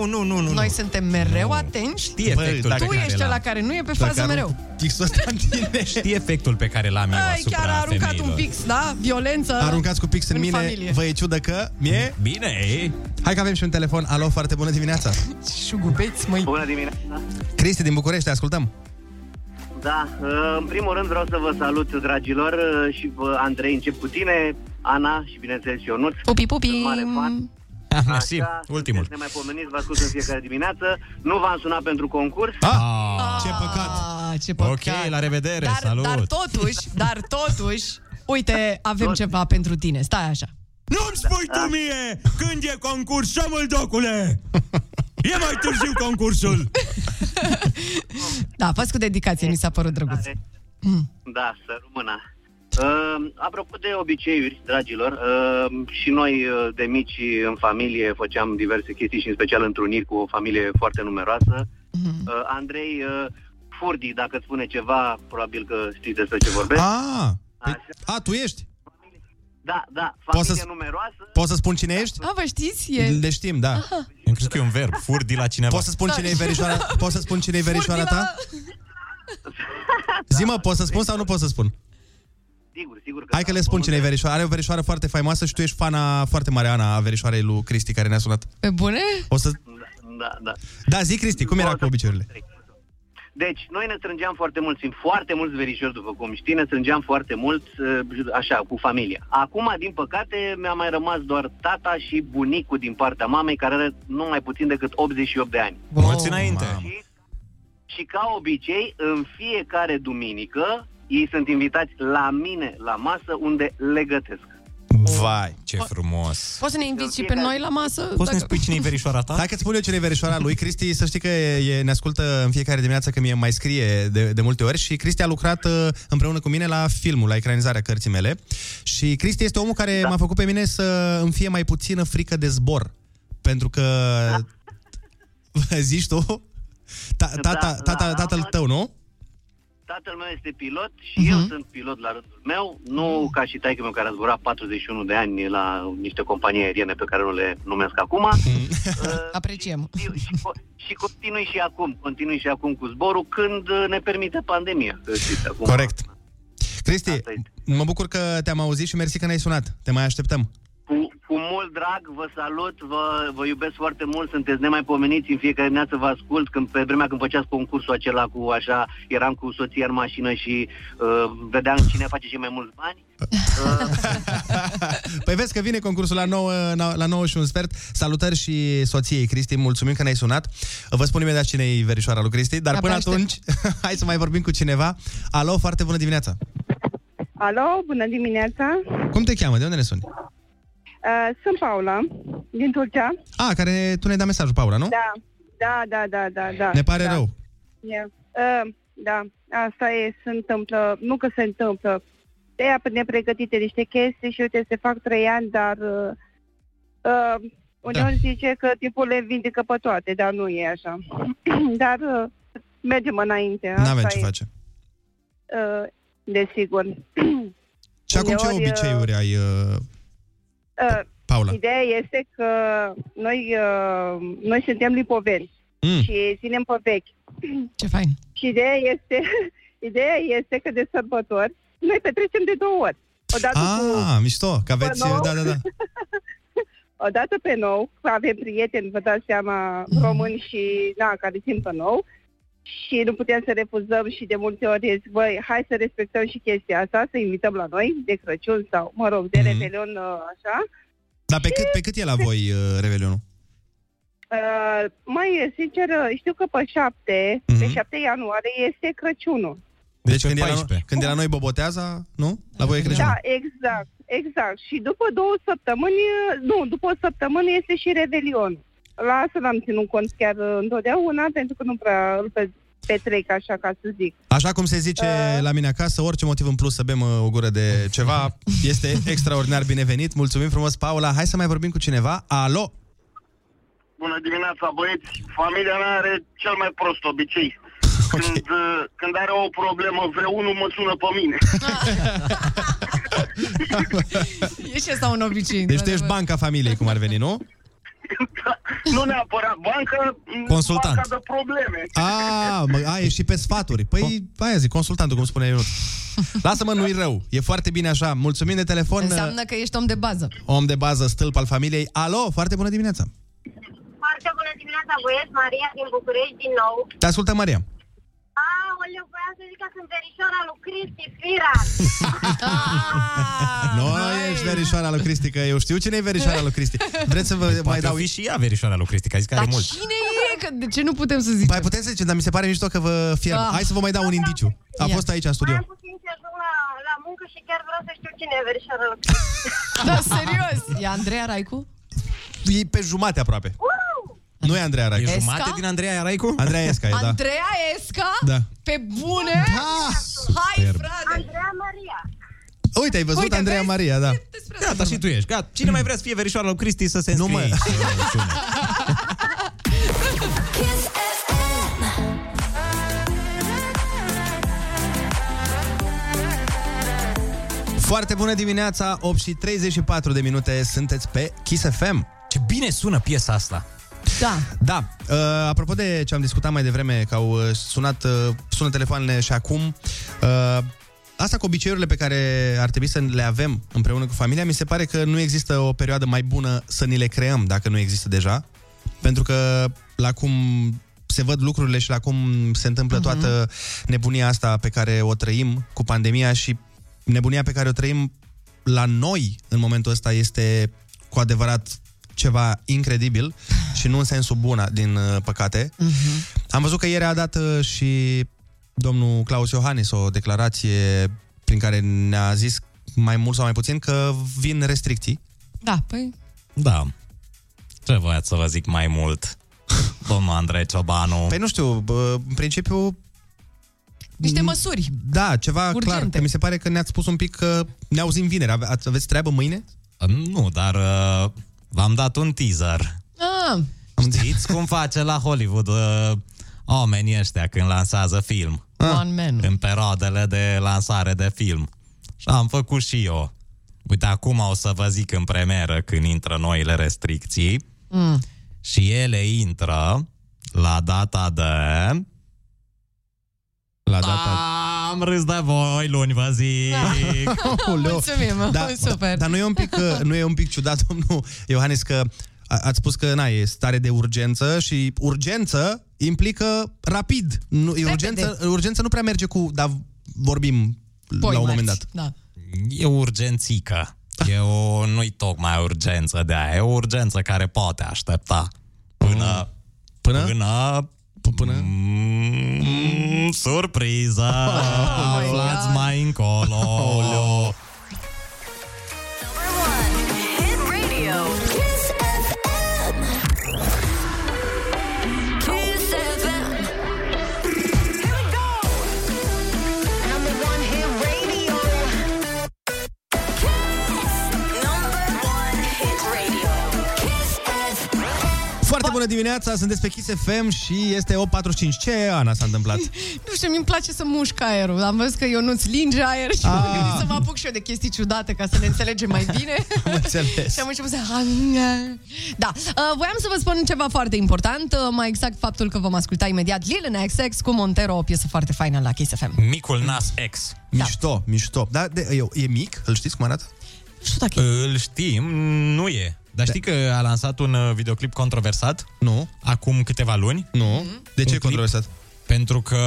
Nu. Noi suntem mereu atenți. Știi efectul. Tu ești ăla care nu e pe fază mereu. Fixul ăsta în tine. Știi efectul pe care l-am eu asupra femeilor. Chiar a aruncat un pix, da? Violență. Aruncați cu pix în mine, familie. Vă e ciudă că mie? Bine, ei. Hai că avem și un telefon. Alo, foarte bună dimineața. Șugubeți, măi. Bună dimineața. Cristi din București, ascultăm. Da, în primul rând vreau să vă salut, dragilor, și Andrei, încep cu tine, Ana și, bineînțeles, Ionuț. Pupi, pupi! Sunt mare fan. Ah, mersi, ultimul. Ne mai pomeniți, vă ascult în fiecare dimineață. Nu v-am sunat pentru concurs. Ce păcat! Ce păcat! Ok, la revedere, dar, salut! Dar totuși, uite, avem ceva pentru tine, stai așa. Nu-mi spui tu mie când e concurs, șomul docule! E mai târziu concursul! Da, faci cu dedicație, mi s-a părut drăguț. Da, să rămână. Apropo de obiceiuri, dragilor, și noi de mici în familie făceam diverse chestii și în special întruniri cu o familie foarte numeroasă. Andrei, Furdi, dacă îți spune ceva, probabil că știi despre ce vorbesc. Tu ești? Da, familie numeroasă. Poți să spun cine ești? Vă știți? Le știm, da. Am crezut că e un verb, furdi la cineva. Poți să spun cine e verișoara? Poți să spun cine e verișoara ta? Zi-mă, poți să spun sau nu poți să spun? Sigur că hai că le spun cine e verișoara. Are o verișoară foarte faimoasă și tu ești fana foarte mare, Ana, a verișoarei lui Cristi care ne-a sunat. Pe bune? O să... Da. Da, zi, Cristi, cum era cu obiceiurile? Deci, noi ne strângeam foarte mult, sunt foarte mulți verișori, după cum știi, ne strângeam foarte mult, așa, cu familia. Acum, din păcate, mi-a mai rămas doar tata și bunicul din partea mamei, care are nu mai puțin decât 88 de ani. Mulți înainte! Și ca obicei, în fiecare duminică, ei sunt invitați la mine, la masă, unde le gătesc. Vai, ce frumos. Poți să ne inviți și pe noi la masă? Poți să ne spui cine e verișoara ta? Dacă îți spun eu cine e verișoara lui Cristi, să știi că ne ascultă în fiecare dimineață, că mie mai scrie de multe ori. Și Cristi a lucrat împreună cu mine la filmul, la ecranizarea cărții mele. Și Cristi este omul care m-a făcut pe mine să îmi fie mai puțină frică de zbor. Pentru că zici tu? Tatăl tău, nu? Tatăl meu este pilot și eu sunt pilot la rândul meu, nu ca și taică-meu care a zburat 41 de ani la niște companii aeriene pe care nu le numesc acum. Apreciem. Și continui și acum, cu zborul când ne permite pandemia. Corect. Cristi, mă bucur că te-am auzit și mersi că ne-ai sunat. Te mai așteptăm. Cu mult drag, vă salut, vă iubesc foarte mult, sunteți nemaipomeniți, în fiecare dimineață vă ascult, pe vremea când făceați concursul acela cu așa, eram cu soția în mașină și vedeam cine face cei mai mulți bani. Păi vezi că vine concursul la 9 și un sfert. Salutări și soției Cristi, mulțumim că ne-ai sunat. Vă spun imediat cine e verișoara lui Cristi, dar până atunci, hai să mai vorbim cu cineva. Alo, foarte bună dimineața! Alo, bună dimineața! Cum te cheamă? De unde ne suni? Sunt Paula, din Turcia. Care tu ne-ai dat mesajul, Paula, nu? Da. Ne pare rău. Da, asta e, se întâmplă, nu că se întâmplă. De-aia nepregătite niște chestii și uite, se fac 3 ani, dar uneori zice că timpul le vindecă pe toate, dar nu e așa. Dar mergem înainte. N-avem ce face. Desigur. Și acum ce obiceiuri ai... Paula. Ideea este că noi suntem lipoveni și ținem pe vechi. Ce fain! Și ideea este că de sărbători noi petrecem de 2 ori. Odată cu... mișto, că aveți... Da. Odată pe nou, avem prieteni, vă dați seama, români și, care țin pe nou, și nu putem să refuzăm și de multe ori zic, băi, hai să respectăm și chestia asta, să invităm la noi de Crăciun sau, mă rog, de Revelion, așa. Dar pe cât e la voi Revelionul? Mai sincer, știu că pe 7 ianuarie este Crăciunul. Deci când e la noi boboteaza, nu? La voi e Crăciunul. Da, exact, exact. Și după 2 săptămâni, nu, după o săptămână este și Revelionul. La asta l-am ținut cont chiar întotdeauna, pentru că nu prea îl petrec așa, ca să zic. Așa cum se zice la mine acasă, orice motiv în plus să bem o gură de ceva este extraordinar binevenit. Mulțumim frumos, Paula. Hai să mai vorbim cu cineva. Alo! Bună dimineața, băieți! Familia mea are cel mai prost obicei. Okay. Când are o problemă, vreunul mă sună pe mine. E și asta un obicei. Deci tu ești banca familiei, cum ar veni, nu? Nu neapărat banca, consultant. Banca de probleme. E și pe sfaturi. Păi, aia zic, consultantul, cum spune Ionut. Lasă-mă, nu-i rău, e foarte bine așa. Mulțumim de telefon. Înseamnă că ești om de bază. Om de bază, stâlp al familiei. Alo, foarte bună dimineața. Foarte bună dimineața, băieți, Maria din București din nou. Te ascultă, Maria. Aoleu, voiam să zic că sunt verișoara lui Cristi Fira. Ești verișoara lui Cristi, că eu știu cine e verișoara lui Cristi. Vreți să vă mai dau și ea verișoara lui Cristi, că a zis că are mult. Dar cine e? Că de ce nu putem să zicem? Mai putem să zicem, dar mi se pare mișto că vă fierb. Hai să vă mai dau un indiciu. A fost aici în studio. Am puțin să ajung la muncă și chiar vreau să știu cine e verișoara lui Cristi. Dar serios, e Andreea Raicu? E pe jumate aproape. Nu e Andreea Raicu. E jumate din Andreea Raicu? Andreea Esca e, da. Andreea Esca? Da. Pe bune? Da. Hai, frate! Andreea Maria. Uite, ai văzut, Andreea Maria, da. Gata, și tu ești. Gata. Cine mai vrea să fie verișoara lui Cristi să se înscrie? Foarte bună dimineața, 8:34 de minute, sunteți pe Kiss FM. Ce bine sună piesa asta. Da. Apropo de ce am discutat mai devreme, că au sunat, sună telefoanele și acum, asta cu obiceiurile pe care ar trebui să le avem împreună cu familia, mi se pare că nu există o perioadă mai bună să ni le creăm, dacă nu există deja, pentru că la cum se văd lucrurile și la cum se întâmplă toată nebunia asta pe care o trăim cu pandemia și nebunia pe care o trăim la noi în momentul ăsta este cu adevărat ceva incredibil și nu în sensul bun, din păcate. Am văzut că ieri a dat și domnul Klaus Iohannis o declarație prin care ne-a zis mai mult sau mai puțin că vin restricții. Da, păi... Da. Trebuia să vă zic mai mult, domnul Andrei Ciobanu. Păi nu știu, în principiu... Niște măsuri. Da, ceva urgente. Clar. Că mi se pare că ne-ați spus un pic că ne auzim vineri. Aveți treabă mâine? Nu, dar... V-am dat un teaser. Știți cum face la Hollywood oamenii ăștia când lansează film? În perioadele de lansare de film. Și am făcut și eu. Uite, acum o să vă zic în premieră când intră noile restricții. Și ele intră la data de... Am râs de voi, luni vă zic. Mulțumim, super. Dar nu e un pic ciudat, domnul Iohannis, că ați spus că e stare de urgență și urgență implică rapid. Urgență nu prea merge cu, dar vorbim la un moment dat. Da. E urgențică. Nu-i tocmai urgență de aia. E o urgență care poate aștepta până... surpriză! Aflați mai încolo! Foarte bună dimineața, sunteți pe Kiss FM și este 8:45. Ce, Ana, s-a întâmplat? Nu știu, mi-mi place să mușc aerul. Am văzut că eu nu-ți linge aer și m-am gândit să mă apuc și eu de chestii ciudate ca să ne înțelegem mai bine. Am înțeles. Și am început să... Da, voiam să vă spun ceva foarte important, mai exact faptul că vom asculta imediat Lil Nas X cu Montero, o piesă foarte faină la Kiss FM. Micul Nas X. Mișto. Da, e mic? Îl știți cum arată? Nu știu dacă e. Îl știm, nu e. Dar știi că a lansat un videoclip controversat? Nu. Acum câteva luni? Nu. De ce e controversat? Pentru că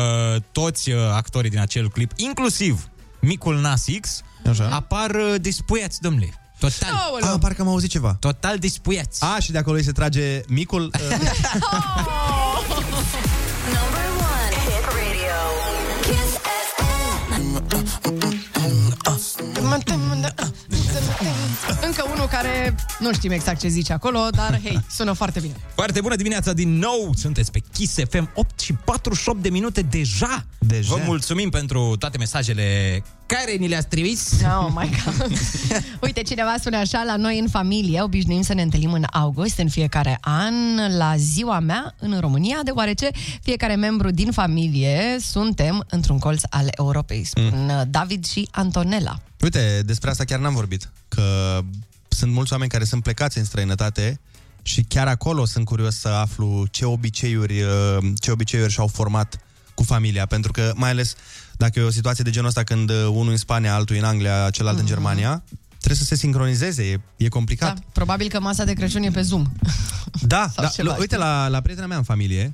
toți actorii din acel clip, inclusiv micul Nas X, așa, apar dispuiați, domnule. Total. Ah, parcă am auzit ceva. Total dispuiați. Ah, și de acolo îi se trage micul. Încă unul care nu știm exact ce zice acolo, dar hei, sună foarte bine. Foarte bună dimineața din nou, sunteți pe Kiss FM, 8:48 deja. Vă mulțumim pentru toate mesajele care ni le-ați trimis. Oh my God. Uite, cineva spune așa: la noi în familie obișnuim să ne întâlnim în august în fiecare an la ziua mea în România, deoarece fiecare membru din familie suntem într-un colț al Europei. Spun David și Antonella. Uite, despre asta chiar n-am vorbit, că sunt mulți oameni care sunt plecați în străinătate și chiar acolo sunt curios să aflu ce obiceiuri și-au format cu familia, pentru că mai ales dacă e o situație de genul ăsta când unul în Spania, altul în Anglia, celălalt în Germania, trebuie să se sincronizeze, e complicat. Da, probabil că masa de Crăciun e pe Zoom. Da, da. Uite, la prietena mea în familie,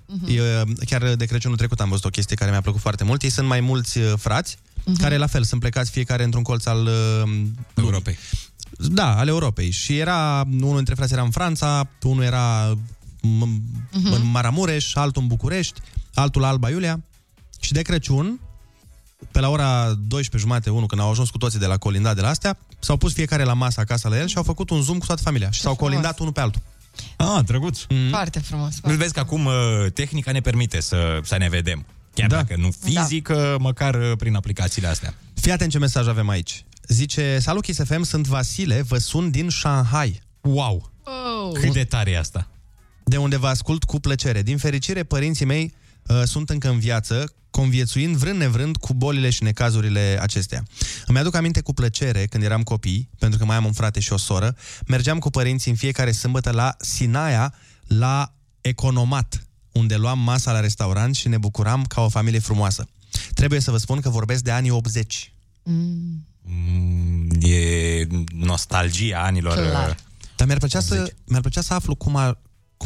chiar de Crăciunul trecut am văzut o chestie care mi-a plăcut foarte mult. Ei sunt mai mulți frați, care la fel sunt plecați fiecare într-un colț al Europei. Da, al Europei. Și era, unul dintre frați era în Franța, unul era în Maramureș, altul în București, altul la Alba Iulia. Și de Crăciun, pe la ora 12:30, când au ajuns cu toții de la colindat de la astea, s-au pus fiecare la masă acasă la el și au făcut un Zoom cu toată familia. Și s-au colindat unul pe altul. Ah, drăguț. Foarte frumos. Nu vezi că acum tehnica ne permite să ne vedem. Chiar dacă nu fizic, măcar prin aplicațiile astea. Fii atent ce mesaj avem aici. Zice: salut Kiss FM, sunt Vasile, vă sun din Shanghai. Wow! Oh. Cât de tare e asta! De unde vă ascult cu plăcere. Din fericire, părinții mei sunt încă în viață, conviețuind vrând nevrând cu bolile și necazurile acestea. Îmi aduc aminte cu plăcere când eram copii, pentru că mai am un frate și o soră, mergeam cu părinții în fiecare sâmbătă la Sinaia, la Economat, unde luam masa la restaurant și ne bucuram ca o familie frumoasă. Trebuie să vă spun că vorbesc de anii 80. E nostalgia anilor. Clar. Dar mi-ar plăcea să aflu cum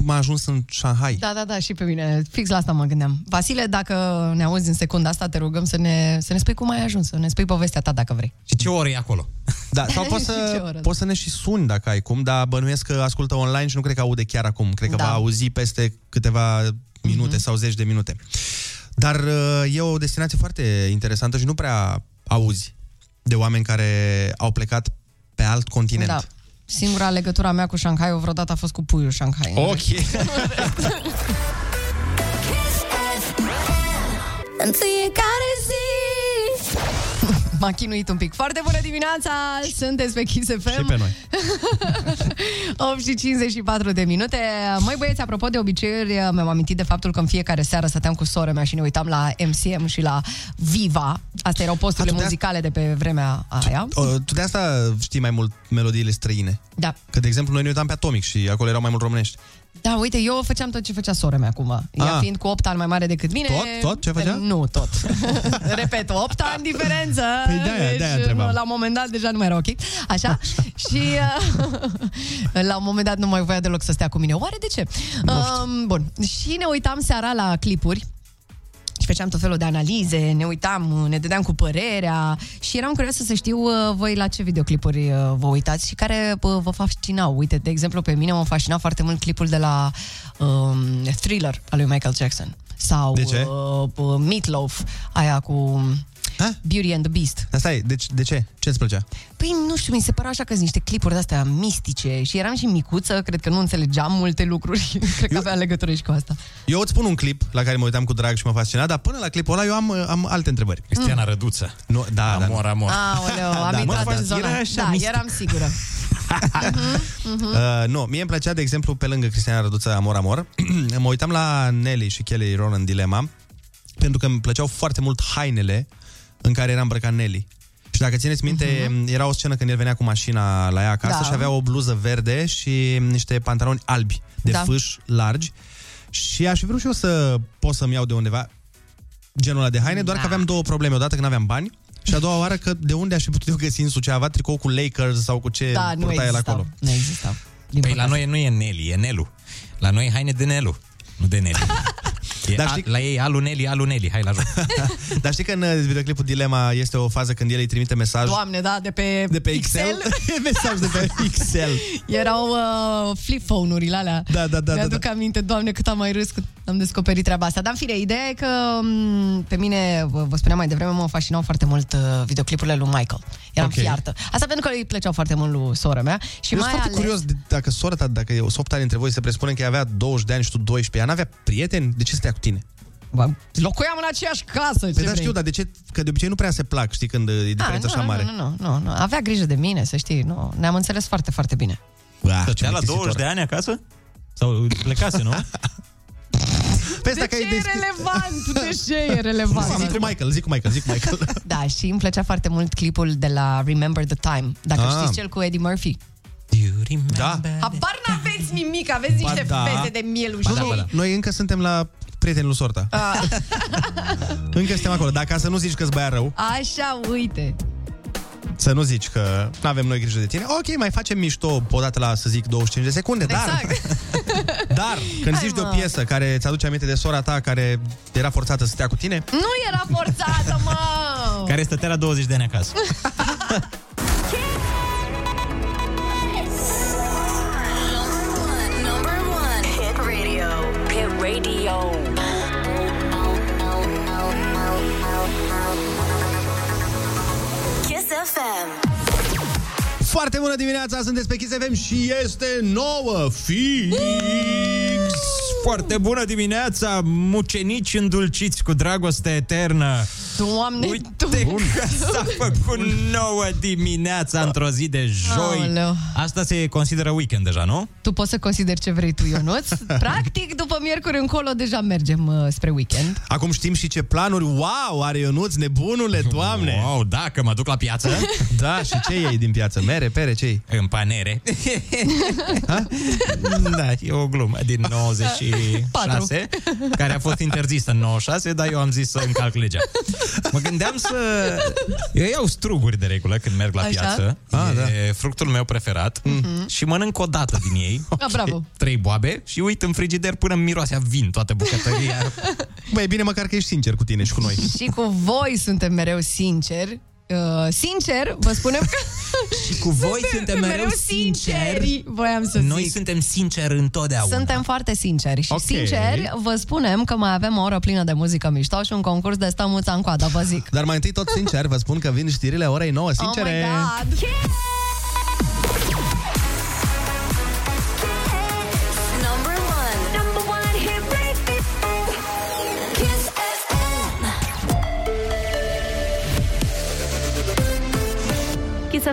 a ajuns în Shanghai. Da, da, da, și pe mine. Fix la asta mă gândeam. Vasile, dacă ne auzi în secunda asta, te rugăm să ne spui cum ai ajuns, să ne spui povestea ta dacă vrei. Și ce oră e acolo? Da, sau poți să ne și suni dacă ai cum, dar bănuiesc că ascultă online și nu cred că aude chiar acum. Cred că va auzi peste câteva minute sau zeci de minute. Dar e o destinație foarte interesantă și nu prea auzi de oameni care au plecat pe alt continent. Da. Singura legătura mea cu Shanghai-ul vreodată a fost cu puiul Shanghai. Ok. În fiecare zi m-a chinuit un pic. Foarte bună dimineața! Sunteți pe Kiss FM. Și pe noi. 8:54. Măi băieți, apropo de obiceiuri, mi-am amintit de faptul că în fiecare seară stăteam cu sora mea și ne uitam la MCM și la Viva. Astea erau posturile muzicale de pe vremea aia. Tu de asta știi mai mult melodiile străine. Da. Că, de exemplu, noi ne uitam pe Atomic și acolo erau mai mult românești. Da, uite, eu făceam tot ce făcea sora mea acum. Ea fiind cu 8 ani mai mare decât mine. Tot? Ce făcea? Nu, tot. Repet, 8 ani diferență. Păi de-aia la un moment dat deja nu mai era ok. Așa? Și la un moment dat nu mai voia deloc să stea cu mine. Oare de ce? Bun. Și ne uitam seara la clipuri și făceam tot felul de analize, ne uitam, ne dădeam cu părerea și eram curioasă să știu voi la ce videoclipuri vă uitați și care vă fascinau. Uite, de exemplu, pe mine mă fascina foarte mult clipul de la Thriller al lui Michael Jackson sau Meat Loaf, aia cu Beauty and the Beast. Asta e, deci de ce? Ce îți plăcea? Păi nu știu, mi se părea așa că sunt niște clipuri de-astea mistice și eram și micuță, cred că nu înțelegeam multe lucruri, cred că avea legătură și cu asta. Eu îți pun un clip la care mă uitam cu drag și mă fascina, dar până la clipul ăla eu am alte întrebări. Cristiana Răduță. Nu, da, amor. Aoleu, am intrat în zona. Da, eram sigură. Nu, mie îmi plăcea, de exemplu, pe lângă Cristiana Răduță, Amor, mă uitam la Nelly și Kelly Ronan în Dilema, pentru că îmi plăceau foarte mult hainele în care era îmbrăcat Nelly. Și dacă țineți minte, era o scenă când el venea cu mașina la ea acasă și avea o bluză verde și niște pantaloni albi de fâș largi. Și aș fi vrut și eu să pot să-mi iau de undeva genul ăla de haine, doar că aveam două probleme. Odată că n-aveam bani și a doua oară că de unde aș fi putut eu găsi în Suceava tricou cu Lakers sau cu ce purta el acolo. Nu exista. Păi la noi nu e Nelly, e Nelu. La noi e haine de Nelu, nu de Nelly. Dar știi... La ei, aluneli, hai la joc. Dar știi că în videoclipul Dilema este o fază când el îi trimite mesaj. Doamne, da, de pe Excel? Mesaj de pe Excel. Erau flip phone-urile alea. Da. Mi-aduc aminte, Doamne, cât am mai râs cât am descoperit treaba asta. Dar în fine, ideea e că pe mine, vă spuneam mai devreme, mă fascinau foarte mult videoclipurile lui Michael. Eram fiartă. Asta pentru că îi plăceau foarte mult lui sora mea. Și eu sunt foarte curios dacă sora ta, dacă e 8 ani între voi, se presupune că avea 20 de ani și tu 12, ea n-avea prieteni? De ce stai cu tine? Locuiam în aceeași casă. Păi da, știu, dar de ce? Că de obicei nu prea se plac, știi, când e diferența așa mare. Nu. Avea grijă de mine, să știi. Nu. Ne-am înțeles foarte, foarte bine. Stătea la 20 de ani acasă? Sau plecase, nu? De ce e relevant? Zic cu Michael. Da, și îmi plăcea foarte mult clipul de la Remember the Time. Dacă știți cel cu Eddie Murphy. Da. Habar n-aveți nimic, aveți niște fete de mieluși. Da. Noi încă suntem la prietenii lui sorta. Încă suntem acolo, dar ca să nu zici că-s băiat rău. Așa, uite. Să nu zici că n-avem noi grijă de tine. Ok, mai facem mișto odată la, să zic, 25 de secunde, dar când zici de o piesă care îți aduce aminte de sora ta care era forțată să stea cu tine. Nu era forțată, mă! Care stătea la 20 de ani acasă. Foarte bună dimineața, sunteți pe Kiss FM și este 9 fix. Foarte bună dimineața, mucenici îndulciți cu dragoste eternă. Doamne, uite că s-a făcut 9 dimineața într-o zi de joi. Aoleu. Asta se consideră weekend deja, nu? Tu poți să consideri ce vrei tu, Ionuț. Practic, după miercuri încolo, deja mergem spre weekend. Acum știm și ce planuri, are Ionuț, nebunule, Doamne. Wow, da, că mă duc la piață. Da, și ce iei din piață? Mere, pere, ce iei? În panere. Da, e o glumă din 96, care a fost interzisă în 96, dar eu am zis să încalc legea. Mă gândeam să... Eu iau struguri de regulă când merg la piață. E fructul meu preferat. Și mănânc o dată din ei. Bravo. 3 boabe și uit în frigider până miroase a vin toată bucătăria. Băi, bine măcar că ești sincer cu tine și cu noi. Și cu voi suntem mereu sinceri. Sincer, vă spunem că... Și cu voi suntem mereu sinceri. Voiam să zic. Noi suntem sinceri întotdeauna. Suntem foarte sinceri. Și sinceri, vă spunem că mai avem o oră plină de muzică mișto și un concurs de stă muța în coadă, vă zic. Dar mai întâi tot sincer, vă spun că vin știrile orei 9, sincere. Oh my God.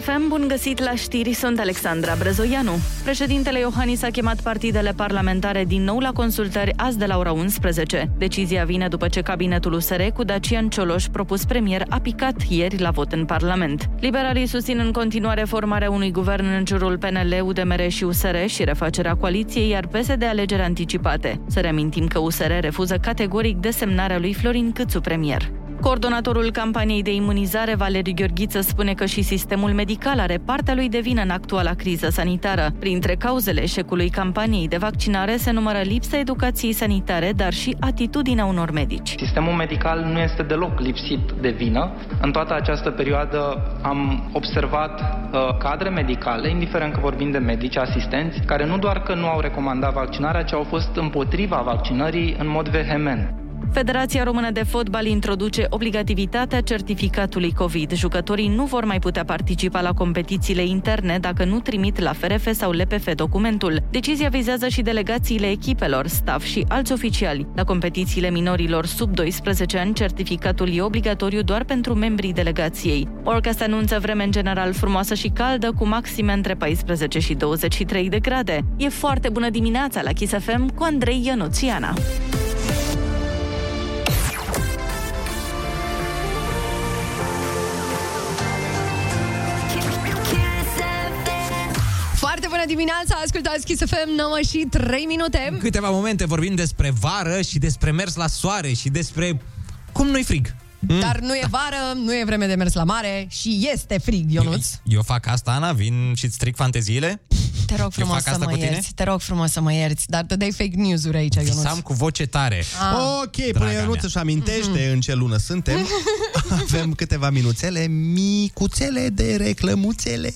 FM, bun găsit la știri, sunt Alexandra Brezoianu. Președintele Iohannis a chemat partidele parlamentare din nou la consultări azi de la ora 11. Decizia vine după ce cabinetul USR cu Dacian Cioloș, propus premier, a picat ieri la vot în Parlament. Liberalii susțin în continuare formarea unui guvern în jurul PNL, UDMR și USR și refacerea coaliției, iar PSD alegeri anticipate. Să reamintim că USR refuză categoric desemnarea lui Florin Câțu premier. Coordonatorul campaniei de imunizare, Valeriu Gheorghiță, spune că și sistemul medical are partea lui de vină în actuala criză sanitară. Printre cauzele eșecului campaniei de vaccinare se numără lipsa educației sanitare, dar și atitudinea unor medici. Sistemul medical nu este deloc lipsit de vină. În toată această perioadă am observat cadre medicale, indiferent că vorbim de medici, asistenți, care nu doar că nu au recomandat vaccinarea, ci au fost împotriva vaccinării în mod vehement. Federația Română de Fotbal introduce obligativitatea certificatului COVID. Jucătorii nu vor mai putea participa la competițiile interne dacă nu trimit la FRF sau LPF documentul. Decizia vizează și delegațiile echipelor, staff și alți oficiali. La competițiile minorilor sub 12 ani, certificatul e obligatoriu doar pentru membrii delegației. Orca se anunță vreme în general frumoasă și caldă, cu maxime între 14 și 23 de grade. E foarte bună dimineața la Kiss FM cu Andrei Ionuțiana. Bună dimineața, ascultați Kiss FM, 9 și 3 minute. În câteva momente vorbim despre vară și despre mers la soare și despre cum nu-i frig. Dar nu e vară, nu e vreme de mers la mare și este frig, Ionuț. Eu fac asta, Ana, vin și-ți stric fanteziile. Te rog frumos să mă ierți. Te rog frumos să mă ierți, dar te dai fake news-uri aici, Ionuț. Visam cu voce tare. Ok, până Ionuț își amintește în ce lună suntem. Avem câteva minuțele, micuțele de reclămuțele.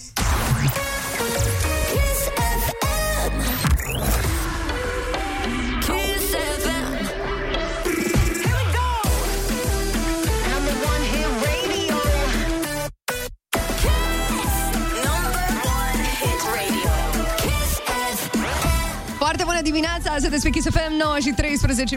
Dimineața, astăzi despre Kiss FM, 9:13.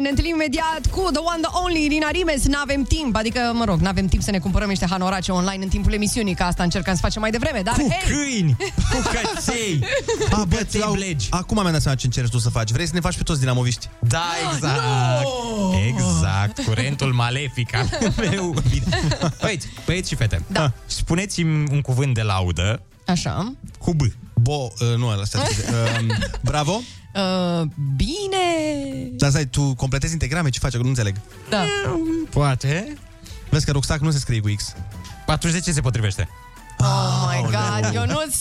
Ne întâlnim imediat cu The One, The Only, Irina Rimes. N-avem timp, adică, mă rog, n-avem timp să ne cumpărăm niște hanorace online în timpul emisiunii, că asta încercăm să facem mai devreme, dar... Cu hey! Câini, cu căței, cu căței blegi. Acum mi-am dat seama ce încerci tu să faci. Vrei să ne faci pe toți dinamoviști? Da, exact. No! Exact, curentul malefic al meu. Băieți, băieți și fete, da. Spuneți-mi un cuvânt de laudă. Așa. Cu B. Nu, asta bravo. Bine. Dar stai, tu completezi integrame, ce faci? Nu înțeleg. Da. Poate. Vezi că rucsac nu se scrie cu X. 40 se potrivește. Oh my God, Ionuț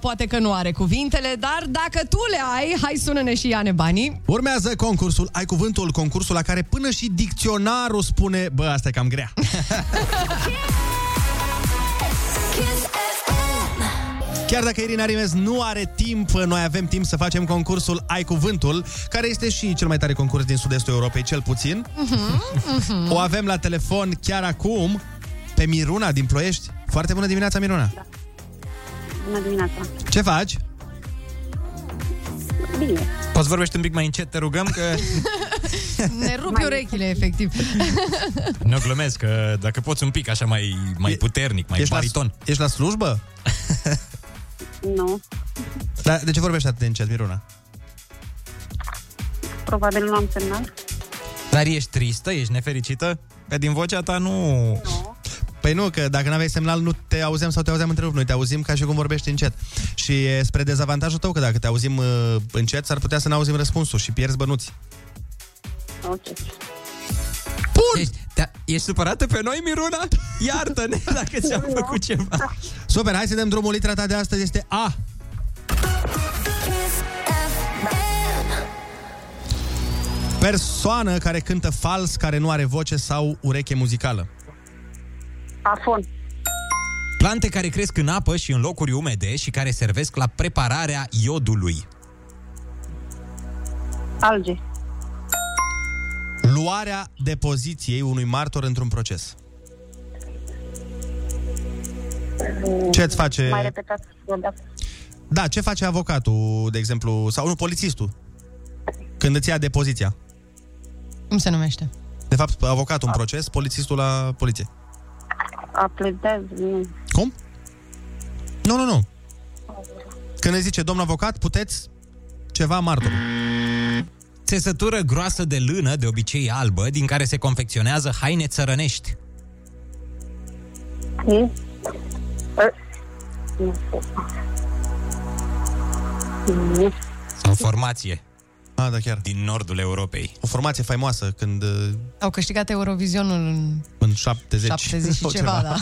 poate că nu are cuvintele, dar dacă tu le ai, hai sună-ne și ia-ne banii. Urmează concursul, ai cuvântul, concursul la care până și dicționarul spune, bă, asta e cam grea. Chiar dacă Irina Rimes nu are timp, noi avem timp să facem concursul Ai Cuvântul, care este și cel mai tare concurs din sud-estul Europei, cel puțin. O avem la telefon chiar acum pe Miruna din Ploiești. Foarte bună dimineața, Miruna! Da. Bună dimineața! Ce faci? Bine. Poți vorbești un pic mai încet, te rugăm, că... Ne rupi urechile, efectiv. Ne glumesc, că dacă poți un pic așa mai puternic, mai bariton. Ești la slujbă? Nu. Dar de ce vorbești atât de încet, Miruna? Probabil nu am semnal. Dar ești tristă? Ești nefericită? Că din vocea ta nu... Păi nu, că dacă n-aveai semnal nu te auzeam sau te auzeam întrerupt. Noi te auzim ca și cum vorbești încet. Și e spre dezavantajul tău, că dacă te auzim încet, s-ar putea să n-auzim răspunsul și pierzi bănuți. Ok. Bun! Ești supărată pe noi, Miruna? Iartă-ne dacă ți-am făcut ceva. Super, hai să dăm drumul. Litera ta de astăzi este A. Persoană care cântă fals, care nu are voce sau ureche muzicală. Afon. Plante care cresc în apă și în locuri umede și care servesc la prepararea iodului. Alge. Luarea depoziției unui martor într-un proces. Ce-ți face... Mai repetați. Da, ce face avocatul, de exemplu, sau nu, polițistul, când îți ia depoziția? Cum se numește? De fapt, avocatul în proces, polițistul la poliție. Apledează. Cum? Nu. Când îți zice, domnul avocat, puteți ceva martor. Țesătură groasă de lână, de obicei albă, din care se confecționează haine țărănești. Sau formație. Ah, da, chiar. Din nordul Europei. O formație faimoasă când... Au câștigat Eurovisionul în 70 și ceva, da.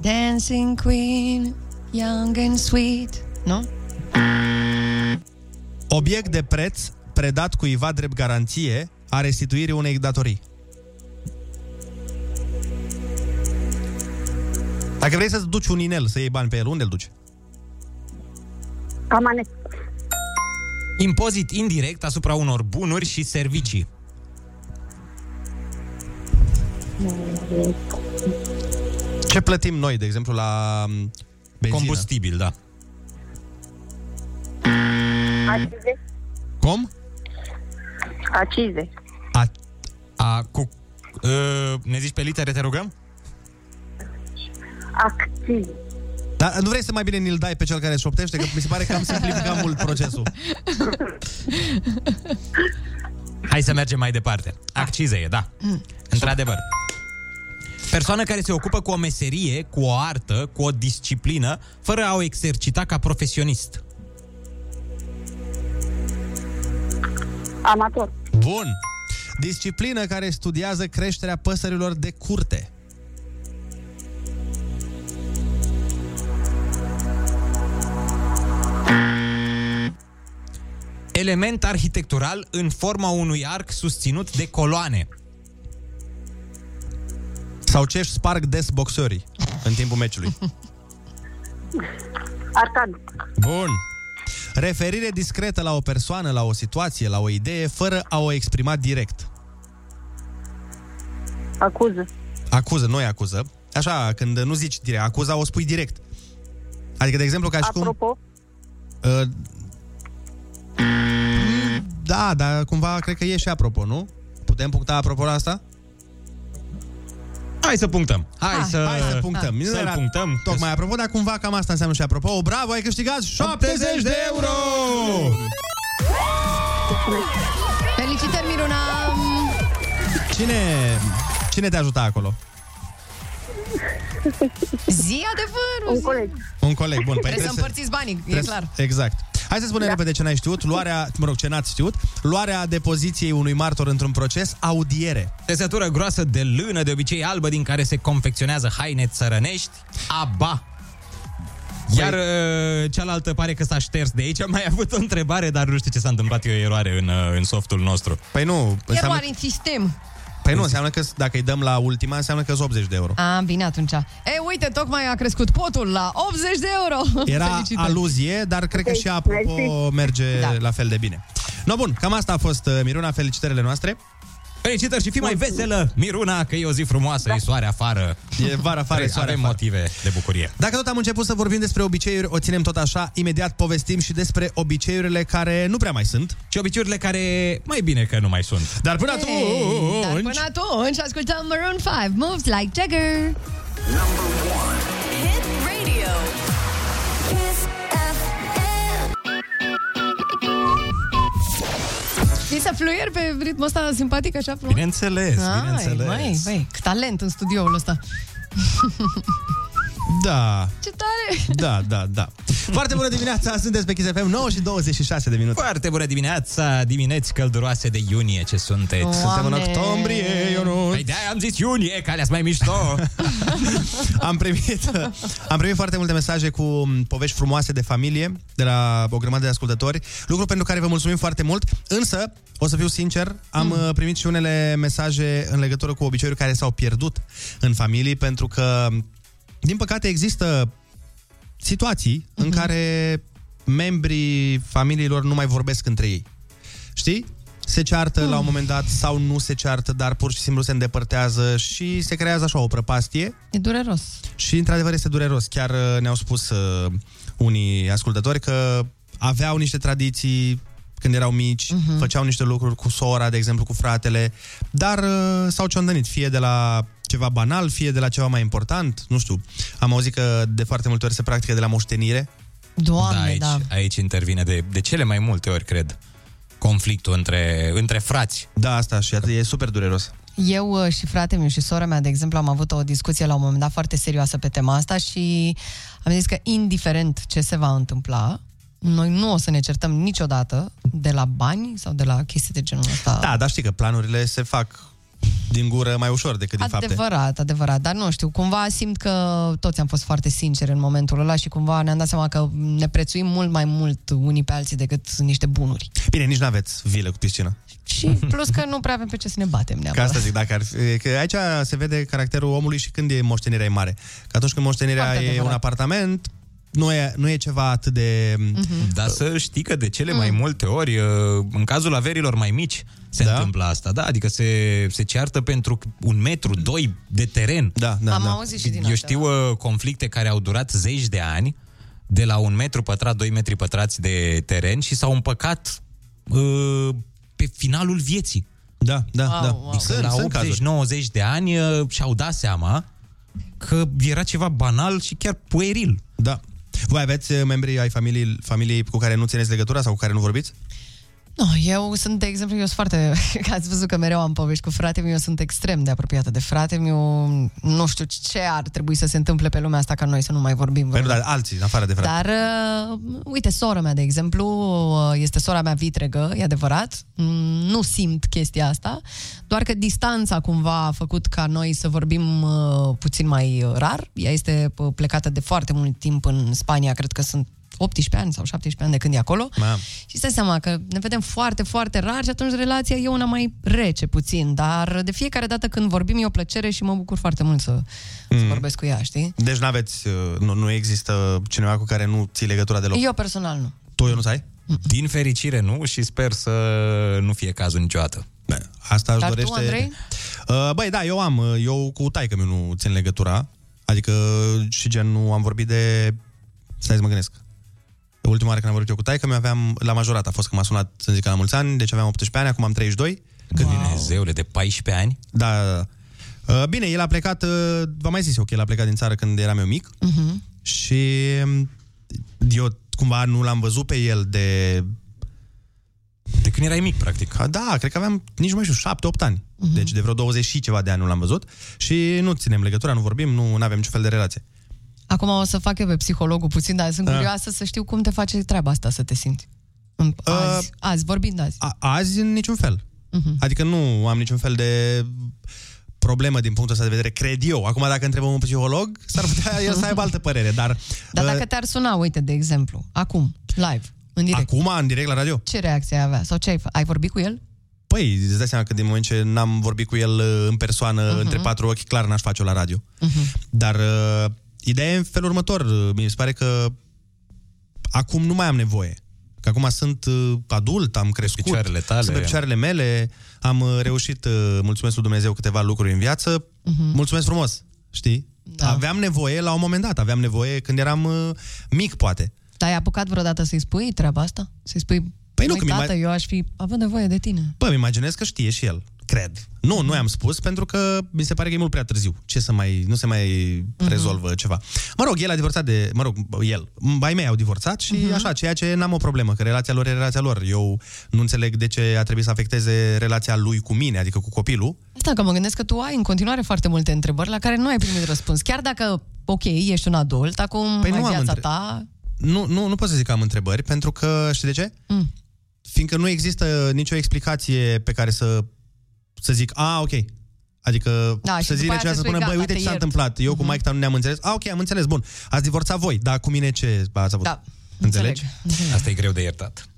Dancing Queen, young and sweet, nu? Obiect de preț predat cuiva drept garanție a restituirii unei datorii. Dacă vrei să-ți duci un inel, să iei bani pe el, unde îl duci? Amanet. Impozit indirect asupra unor bunuri și servicii. Ce plătim noi, de exemplu, la benzină? Combustibil, da. Acize. Cum? Acize. Ne zici pe litere, te rugăm? Acțize. Dar nu vrei să mai bine ni-l dai pe cel care șoptește? Că mi se pare că am simplificat mult procesul. Hai să mergem mai departe. Accize e, da. Într-adevăr. Persoană care se ocupă cu o meserie, cu o artă, cu o disciplină, fără a o exercita ca profesionist. Amator. Bun. Disciplină care studiază creșterea păsărilor de curte. Element arhitectural în forma unui arc susținut de coloane. Sau ce își sparg des boxorii în timpul meciului? Arcad. Bun. Referire discretă la o persoană, la o situație, la o idee, fără a o exprima direct. Acuză. Acuză, nu e acuză. Așa, când nu zici direct, acuza o spui direct. Adică, de exemplu, ca și apropo? Cum... Da, dar cumva cred că e și apropo, nu? Putem puncta apropo la asta? Hai să punctăm. Hai să punctăm. Da. Să-l punctăm. Tocmai apropo, dar cumva cam asta înseamnă și apropo. O, bravo, ai câștigat 70 de euro! Felicitări, Miruna! Cine te ajuta acolo? Zi adevărul! Un coleg, bun. Păi trebuie să împărțiți banii, e clar. Exact. Hai să spunem repede ce n-ai știut. Luarea depoziției unui martor într-un proces, audiere. Tesătură groasă de lână, de obicei albă, din care se confecționează haine țărănești, aba. Iar cealaltă pare că s-a șters de aici. Am mai avut o întrebare, dar nu știu ce s-a întâmplat, e o eroare în softul nostru. Păi nu, eroare în sistem. Păi nu, înseamnă că dacă îi dăm la ultima, înseamnă că-s 80 de euro. A, bine atunci. E, uite, tocmai a crescut potul la 80 de euro. Era felicitări. Aluzie, dar cred că și apropo merge la fel de bine. No, bun, cam asta a fost, Miruna, felicitările noastre. Felicitări și fii mai veselă, Miruna, că e o zi frumoasă, e soare afară. E vară afară, e soare afară. Motive de bucurie. Dacă tot am început să vorbim despre obiceiuri, o ținem tot așa, imediat povestim și despre obiceiurile care nu prea mai sunt. Și obiceiurile care mai bine că nu mai sunt. Dar până atunci... Dar până atunci ascultăm Maroon 5, Moves Like Jagger. Number 1 Hit Radio Kiss FM. E să fluier pe ritmul ăsta simpatic, așa? Bineînțeles, bineînțeles. Mai, talent în studioul ăsta. Da. Ce tare! Da. Foarte bună dimineața, sunteți pe Kiss FM, 9:26 de minute. Foarte bună dimineața, dimineți călduroase de iunie, ce sunteți? Oameni. Suntem în octombrie, Ionuț. Păi de-aia am zis iunie, că alea-s mai mișto. am primit foarte multe mesaje cu povești frumoase de familie, de la o grămadă de ascultători, lucru pentru care vă mulțumim foarte mult, însă, o să fiu sincer, am primit și unele mesaje în legătură cu obiceiuri care s-au pierdut în familie, pentru că din păcate există situații în care membrii familiilor nu mai vorbesc între ei. Știi? Se ceartă la un moment dat sau nu se ceartă, dar pur și simplu se îndepărtează și se creează așa o prăpastie. E dureros. Și într-adevăr este dureros. Chiar ne-au spus unii ascultători că aveau niște tradiții când erau mici, făceau niște lucruri cu sora, de exemplu, cu fratele, dar s-au ciondănit, fie de la ceva banal, fie de la ceva mai important, nu știu. Am auzit că de foarte multe ori se practică de la moștenire. Doamne, da. Aici intervine de cele mai multe ori, cred, conflictul între frați. Da, asta și e super dureros. Eu și fratele meu și sora mea, de exemplu, am avut o discuție la un moment dat foarte serioasă pe tema asta și am zis că indiferent ce se va întâmpla, noi nu o să ne certăm niciodată de la bani sau de la chestii de genul ăsta. Da, dar știi că planurile se fac din gură mai ușor decât din fapte. Adevărat, dar nu știu, cumva simt că toți am fost foarte sinceri în momentul ăla și cumva ne-am dat seama că ne prețuim mult mai mult unii pe alții decât niște bunuri. Bine, nici n-aveți vilă cu piscină. Și plus că nu prea avem pe ce să ne batem neapărat. Că asta zic, că aici se vede caracterul omului și când e moștenirea e mare. Că atunci când moștenirea e un apartament, nu e ceva atât de... Dar să știi că de cele mai multe ori, în cazul averilor mai mici, se întâmplă asta, da? Adică se ceartă pentru 1-2 metri de teren. Da. Am auzit și din asta. Eu știu conflicte care au durat 10 de ani, de la 1 metru pătrat, 2 metri pătrați de teren și s-au împăcat pe finalul vieții. Da. La 80-90 de ani și-au dat seama că era ceva banal și chiar pueril. Da. Voi aveți membrii ai familiei cu care nu țineți legătura sau cu care nu vorbiți? Nu, eu sunt, de exemplu, ați văzut că mereu am povești cu fratele meu, eu sunt extrem de apropiată de fratele meu, nu știu ce ar trebui să se întâmple pe lumea asta ca noi să nu mai vorbim. Păi nu, dar alții, în afară de frate. Dar, uite, sora mea, de exemplu, este sora mea vitregă, e adevărat, nu simt chestia asta, doar că distanța cumva a făcut ca noi să vorbim puțin mai rar. Ea este plecată de foarte mult timp în Spania, cred că sunt 18 ani sau 17 ani de când e acolo. Mam. Și stai seama că ne vedem foarte, foarte rar și atunci relația e una mai rece puțin, dar de fiecare dată când vorbim e o plăcere și mă bucur foarte mult să vorbesc cu ea, știi? Deci n-aveți, nu există cineva cu care nu ții legătura deloc? Eu personal nu. Tu, eu nu ai? Din fericire nu și sper să nu fie cazul niciodată. Asta își dorește... Dar tu, Andrei? Băi, da, eu cu taică-miu nu țin legătura. Adică și gen nu am vorbit de... Stai să mă gândesc. Ultima oară când am vorbit eu cu taică-miu aveam... La majorat a fost când m-a sunat să zic la mulți ani. Deci aveam 18 ani, acum am 32. Când Dumnezeule, de 14 ani? Da. Bine, el a plecat... V-am mai zis eu că el a plecat din țară când eram eu mic. Uh-huh. Și eu cumva nu l-am văzut pe el de... De când erai mic, practic. Da, cred că aveam, nici mai știu, 7-8 ani. Uh-huh. Deci de vreo 20 și ceva de ani nu l-am văzut. Și nu ținem legătura, nu vorbim, nu avem niciun fel de relație. Acum o să fac eu pe psihologul puțin, dar sunt curioasă să știu cum te face treaba asta să te simți. Azi, vorbind azi. Azi, în niciun fel. Uh-huh. Adică nu am niciun fel de problemă din punctul ăsta de vedere, cred eu. Acum, dacă întrebăm un psiholog, s-ar putea el să aibă altă părere, dar... Dar dacă te-ar suna, uite, de exemplu, acum, live... În direct. Acum, în direct la radio. Ce reacție ai avea? Sau ce ai vorbit cu el? Păi, îți dai seama că din moment ce n-am vorbit cu el în persoană, între patru ochi, clar n-aș face-o la radio. Dar ideea e în felul următor. Mi se pare că acum nu mai am nevoie. Că acum sunt adult, am crescut, picioarele tale, sunt pe picioarele mele, am reușit, mulțumesc lui Dumnezeu, câteva lucruri în viață. Mulțumesc frumos, știi? Da. Aveam nevoie la un moment dat, aveam nevoie când eram mic, poate. Ai apucat vreodată să-i spui treaba asta? Să-i spui, păi nu, tată, eu aș fi avut nevoie de tine. Păi, îmi imaginez că știe și el, cred. Nu i-am spus, pentru că mi se pare că e mult prea târziu. Ce să mai, nu se mai rezolvă ceva. Mă rog, el a divorțat de, ai mei au divorțat și așa, ceea ce n-am o problemă, că relația lor e relația lor. Eu nu înțeleg de ce a trebuit să afecteze relația lui cu mine, adică cu copilul. Asta că mă gândesc că tu ai în continuare foarte multe întrebări la care nu ai primit răspuns. Chiar dacă, ok, ești un adult, acum păi ai viața ta... Nu pot să zic că am întrebări, pentru că, știi de ce? Fiindcă nu există nicio explicație pe care să zic, ok. Adică să zic ceva, să spună, băi, uite ce s-a întâmplat. Eu cu Mike-ta nu ne-am înțeles. Ok, am înțeles, bun. Ați divorțat voi, dar cu mine ce ați avut? Da, înțelegi? Asta e greu de iertat.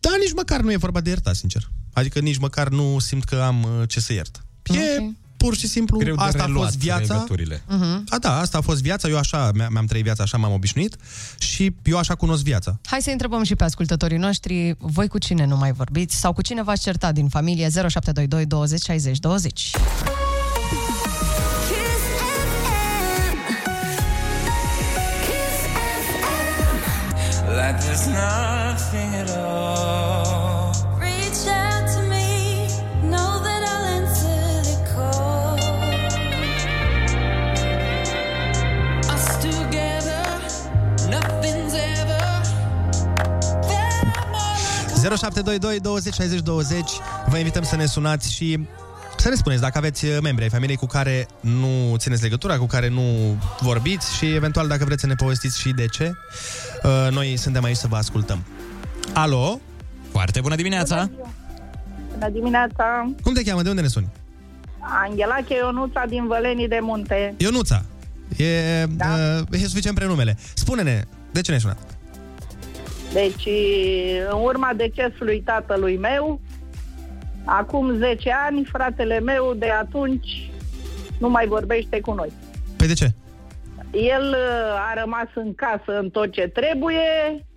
Da, nici măcar nu e vorba de iertat, sincer. Adică nici măcar nu simt că am ce să iert. E pur și simplu, asta a fost viața. Asta a fost viața, eu așa mi-am trăit viața, așa m-am obișnuit și eu așa cunosc viața. Hai să întrebăm și pe ascultătorii noștri, voi cu cine nu mai vorbiți sau cu cine v-ați certat din familie? 0722 20 60 20. ...0722 20 60 20. Vă invităm să ne sunați și să ne spuneți dacă aveți membri ai familiei cu care nu țineți legătura, cu care nu vorbiți și eventual dacă vreți să ne povestiți și de ce. Noi suntem aici să vă ascultăm. Alo? Foarte bună dimineața! Bună dimineața! Cum te cheamă? De unde ne suni? Anghelache Ionuța din Vălenii de Munte. Ionuța! E suficient prenumele. Spune-ne, de ce ne-ai sunat? Deci, în urma decesului tatălui meu, acum 10 ani, fratele meu de atunci nu mai vorbește cu noi. Păi de ce? El a rămas în casă în tot ce trebuie,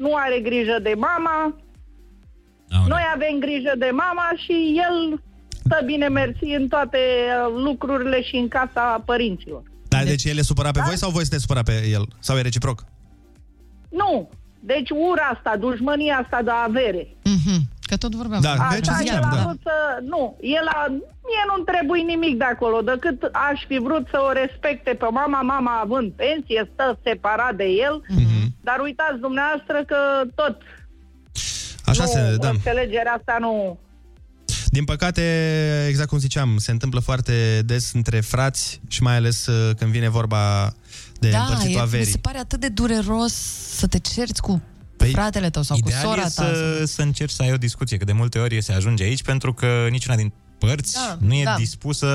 nu are grijă de mama, noi avem grijă de mama și el stă bine mersi în toate lucrurile și în casa părinților. Da, deci el e supărat pe voi sau voi sunteți supărat pe el? Sau e reciproc? Nu! Deci ura asta, dușmânia asta de avere. Că tot vorbeam. Da, deci mie nu-mi trebuie nimic de acolo, decât aș fi vrut să o respecte pe mama, mama având pensie, stă separat de el, dar uitați dumneavoastră că tot. Așa înțelegerea asta nu... Din păcate, exact cum ziceam, se întâmplă foarte des între frați și mai ales când vine vorba de împărțitul averii. Mi se pare atât de dureros să te cerți cu fratele tău sau cu sora ta. Ideal e să încerci să ai o discuție, că de multe ori se ajunge aici pentru că niciuna din părți nu e dispusă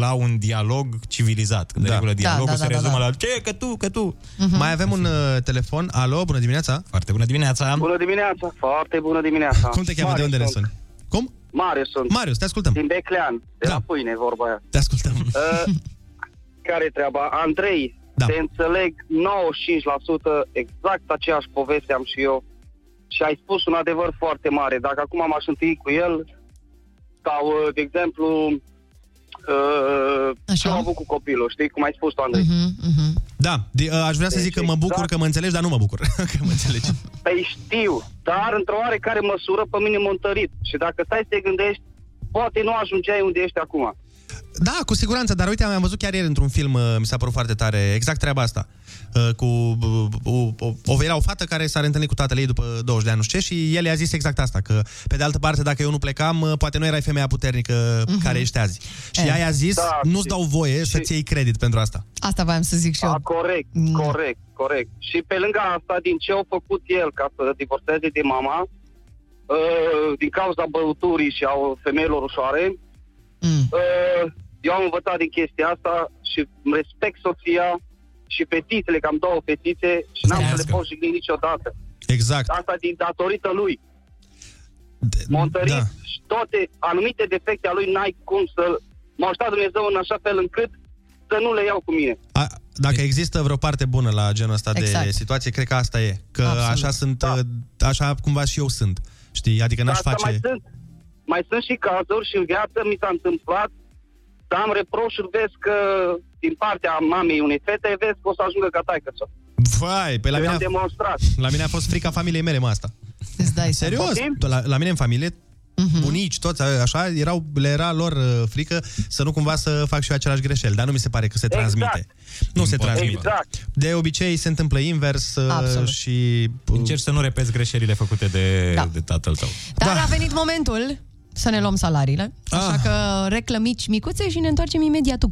la un dialog civilizat. De regulă dialogul se rezumă la ce, că tu. Uh-huh. Mai avem un telefon. Alo, bună dimineața. Foarte bună dimineața. Bună dimineața. Foarte bună dimineața. Cum te cheamă? Marius, de unde ne suni? Cum? Marius sunt. Marius, te ascultăm. Din Beclean, de la pâine, vorba aia. Te ascultăm. Care-i treaba? Andrei, te înțeleg 95% exact aceeași poveste am și eu. Și ai spus un adevăr foarte mare. Dacă acum m-aș întâlni cu el, sau, de exemplu, mă bucur cu copilul, știi? Cum ai spus tu, Andrei. Da, aș vrea să zic că mă bucur că mă înțelegi, dar nu mă bucur că mă înțelegi. Păi știu, dar într-o oarecare măsură pe mine m-a întărit. Și dacă stai să te gândești, poate nu ajungeai unde ești acum. Da, cu siguranță, dar uite, am văzut chiar ieri într-un film, mi s-a părut foarte tare exact treaba asta. Era o fată care s-a reîntâlnit cu tatăl ei după 20 de ani, nu știu ce, și el i-a zis exact asta, că pe de altă parte, dacă eu nu plecam, poate nu erai femeia puternică care ești azi. Și ea i-a zis, nu-ți dau voie să-ți iei credit pentru asta. Asta voiam să zic și eu. Corect. Și pe lângă asta, din ce a făcut el ca să divorțeze de mama, din cauza băuturii și a femeilor ușoare, eu am învățat din chestia asta și respect soția și fetițele, că am două fetițe și n-am să le pot jigni niciodată. Exact. Asta din datorită lui. Montărit și toate anumite defecte a lui n-ai cum să... M-a ajutat Dumnezeu în așa fel încât să nu le iau cu mine. Dacă există vreo parte bună la genul ăsta de situație, cred că asta e. Că așa sunt, așa cumva și eu sunt. Știi? Adică n-aș face... Mai sunt și cazuri și în viață mi s-a întâmplat să am reproșuri, vezi că din partea mamei unei fete, vezi că o să ajungă ca taică-ți-o. Vai, pe la mine a fost frica familiei mele, mă, asta. Îți dai serios? La mine în familie, bunici, toți, așa, le era lor frică să nu cumva să fac și eu același greșeli, dar nu mi se pare că se transmite. Nu se transmite. Exact. De obicei se întâmplă invers. Absolut. Și... încerci să nu repezi greșelile făcute de tatăl tău. Dar a venit momentul să ne luăm salariile. Așa că reclămici micuțe și ne întoarcem imediat.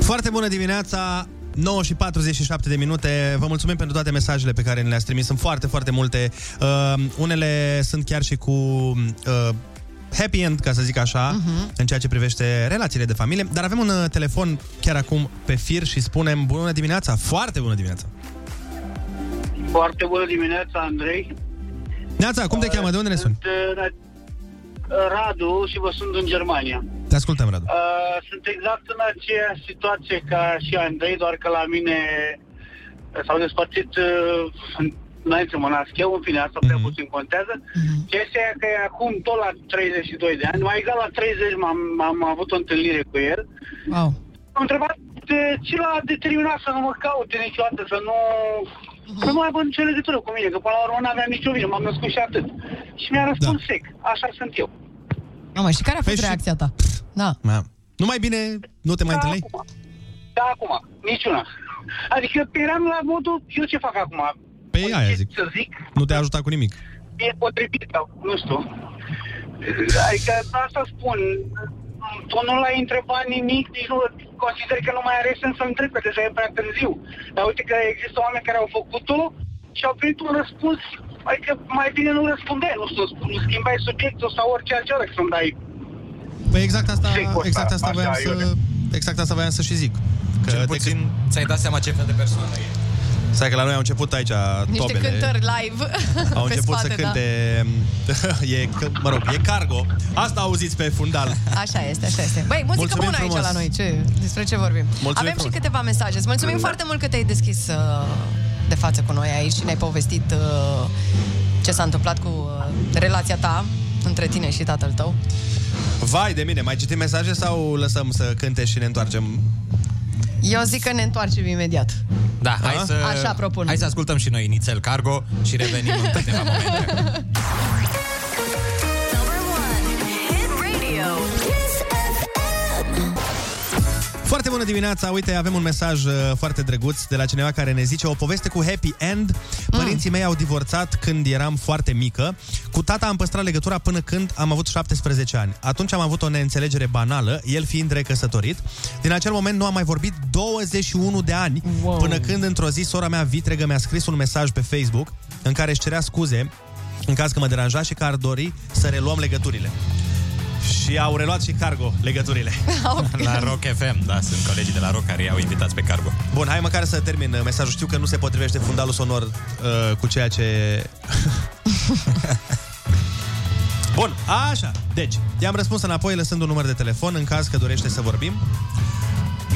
Foarte bună dimineața! 9:47. Vă mulțumim pentru toate mesajele pe care ne le-ați trimis. Sunt foarte, foarte multe. Unele sunt chiar și cu happy end, ca să zic așa, în ceea ce privește relațiile de familie. Dar avem un telefon chiar acum pe fir și spunem bună dimineața, foarte bună dimineața. Foarte bună dimineața, Andrei. Neața, cum te cheamă? De unde ne suni? Radu și vă sunt în Germania. Te ascultăm, Radu. Sunt exact în aceeași situație ca și Andrei, doar că la mine s-au despărțit, înainte să mă nasc eu, în fine, asta prea puțin contează. Chestia e că acum tot la 32 de ani, mai exact la 30 am avut o întâlnire cu el. Wow. Am întrebat de ce l-a determinat să nu mă caute niciodată, să nu... Că nu mai aibă nicio legătură cu mine, că până la urmă n-aveam nicio vină, m-am născut și atât. Și mi-a răspuns sec, așa sunt eu. Mamă, și care a fost reacția ta? Nu mai bine, nu te mai întâlnei? Acum, niciuna. Adică eram la modul, eu ce fac acum? Pe aia zic. Să zic. Nu te-a ajutat cu nimic. E potrivit, nu știu. Adică asta spun, tu nu l-ai întrebat nimic, nici nu consider că nu mai are sens să-mi întreb, că deja e prea târziu. Dar uite că există oameni care au făcut-o și au primit un răspuns, adică mai bine nu răspundeai, nu știu, nu schimbai subiectul sau orice altceva, că să-mi dai... Păi exact asta voiam să și zic. Că cel puțin ți-ai dat seama ce fel de persoană e. Stai că la noi au început aici niște tobele. Niște cântări live. Au început spate, să cânte... e cargo. Asta auziți pe fundal. Așa este. Băi, muzică mulțumim bună frumos. Aici la noi. Despre ce vorbim? Mulțumim avem frumos. Și câteva mesaje. Îți mulțumim foarte mult că te-ai deschis de față cu noi aici și ne-ai povestit ce s-a întâmplat cu relația ta între tine și tatăl tău. Vai de mine, mai citim mesaje sau lăsăm să cânte și ne întoarcem? Eu zic că ne întoarcem imediat. Da, așa propun. Hai să ascultăm și noi Inițel Cargo și revenim în câteva momente. bună dimineața! Uite, avem un mesaj foarte drăguț de la cineva care ne zice: o poveste cu happy end. Părinții mei au divorțat când eram foarte mică. Cu tata am păstrat legătura până când am avut 17 ani. Atunci am avut o neînțelegere banală, el fiind recăsătorit. Din acel moment nu am mai vorbit 21 de ani, până când într-o zi sora mea vitregă mi-a scris un mesaj pe Facebook în care își cerea scuze în caz că mă deranja și că ar dori să reluăm legăturile. Și au reluat și Cargo legăturile. Okay. La Rock FM, da, sunt colegii de la Rock care i-au invitat pe Cargo. Bun, hai măcar să termin mesajul. Știu că nu se potrivește fundalul sonor cu ceea ce... Bun, așa. Deci, i-am răspuns înapoi lăsând un număr de telefon în caz că dorește să vorbim.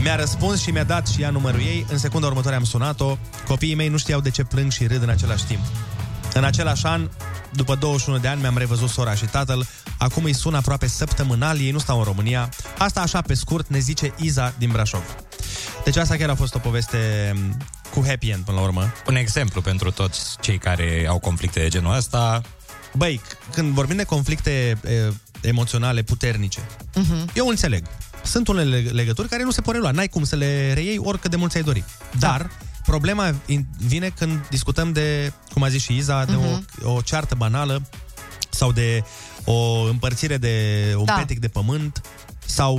Mi-a răspuns și mi-a dat și ea numărul ei. În secunda următoare am sunat-o. Copiii mei nu știau de ce plâng și râd în același timp. În același an, după 21 de ani, mi-am revăzut sora și tatăl. Acum îi sun aproape săptămânal, ei nu stau în România. Asta așa pe scurt, ne zice Iza din Brașov. Deci asta chiar a fost o poveste cu happy end până la urmă. Un exemplu pentru toți cei care au conflicte de genul ăsta. Băi, când vorbim de conflicte emoționale puternice, eu înțeleg. Sunt unele legături care nu se pot relua. N-ai cum să le reiei oricât de mult ți-ai dori. Dar... problema vine când discutăm de, cum a zis și Iza, de o ceartă banală sau de o împărțire de un petic de pământ sau,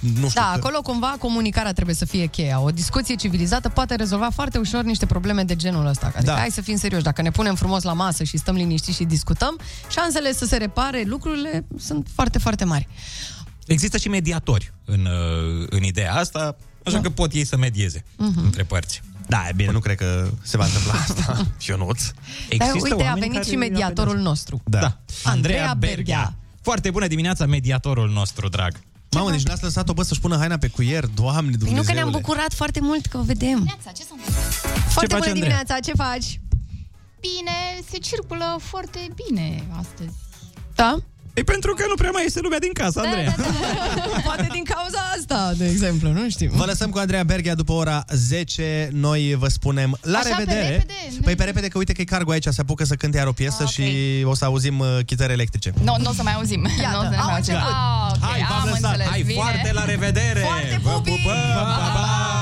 nu știu... Da, acolo cumva comunicarea trebuie să fie cheia. O discuție civilizată poate rezolva foarte ușor niște probleme de genul ăsta. Adică hai să fim serioși, dacă ne punem frumos la masă și stăm liniștiți și discutăm, șansele să se repare lucrurile sunt foarte, foarte mari. Există și mediatori în ideea asta. Așa că pot ei să medieze între părți. Da, e bine, nu cred că se va întâmpla asta. Și Ionuț. Uite, a venit și mediatorul nostru. Da. Andreea Bergea. Foarte bună dimineața, mediatorul nostru, drag. Mamă, deci n-ați lăsat-o, bă, să-și pună haina pe cuier. Doamne Dumnezeule. Nu, că ne-am bucurat foarte mult că o vedem. Dimineața, ce s-a întâmplat? Foarte bună dimineața, ce faci? Bine, se circulă foarte bine astăzi. Da? E pentru că nu prea mai este lumea din casă, Andreea. Da. Poate din cauza asta, de exemplu, nu știu. Vă lăsăm cu Andreea Berghea după ora 10. Noi vă spunem la revedere. Pe repede, păi pe repede, că uite că e Cargo aici, se apucă să cânte iar o piesă și o să auzim chitare electrice. Nu, nu o să mai auzim. Hai, v-am lăsat. Hai, foarte la revedere. Vă pupăm.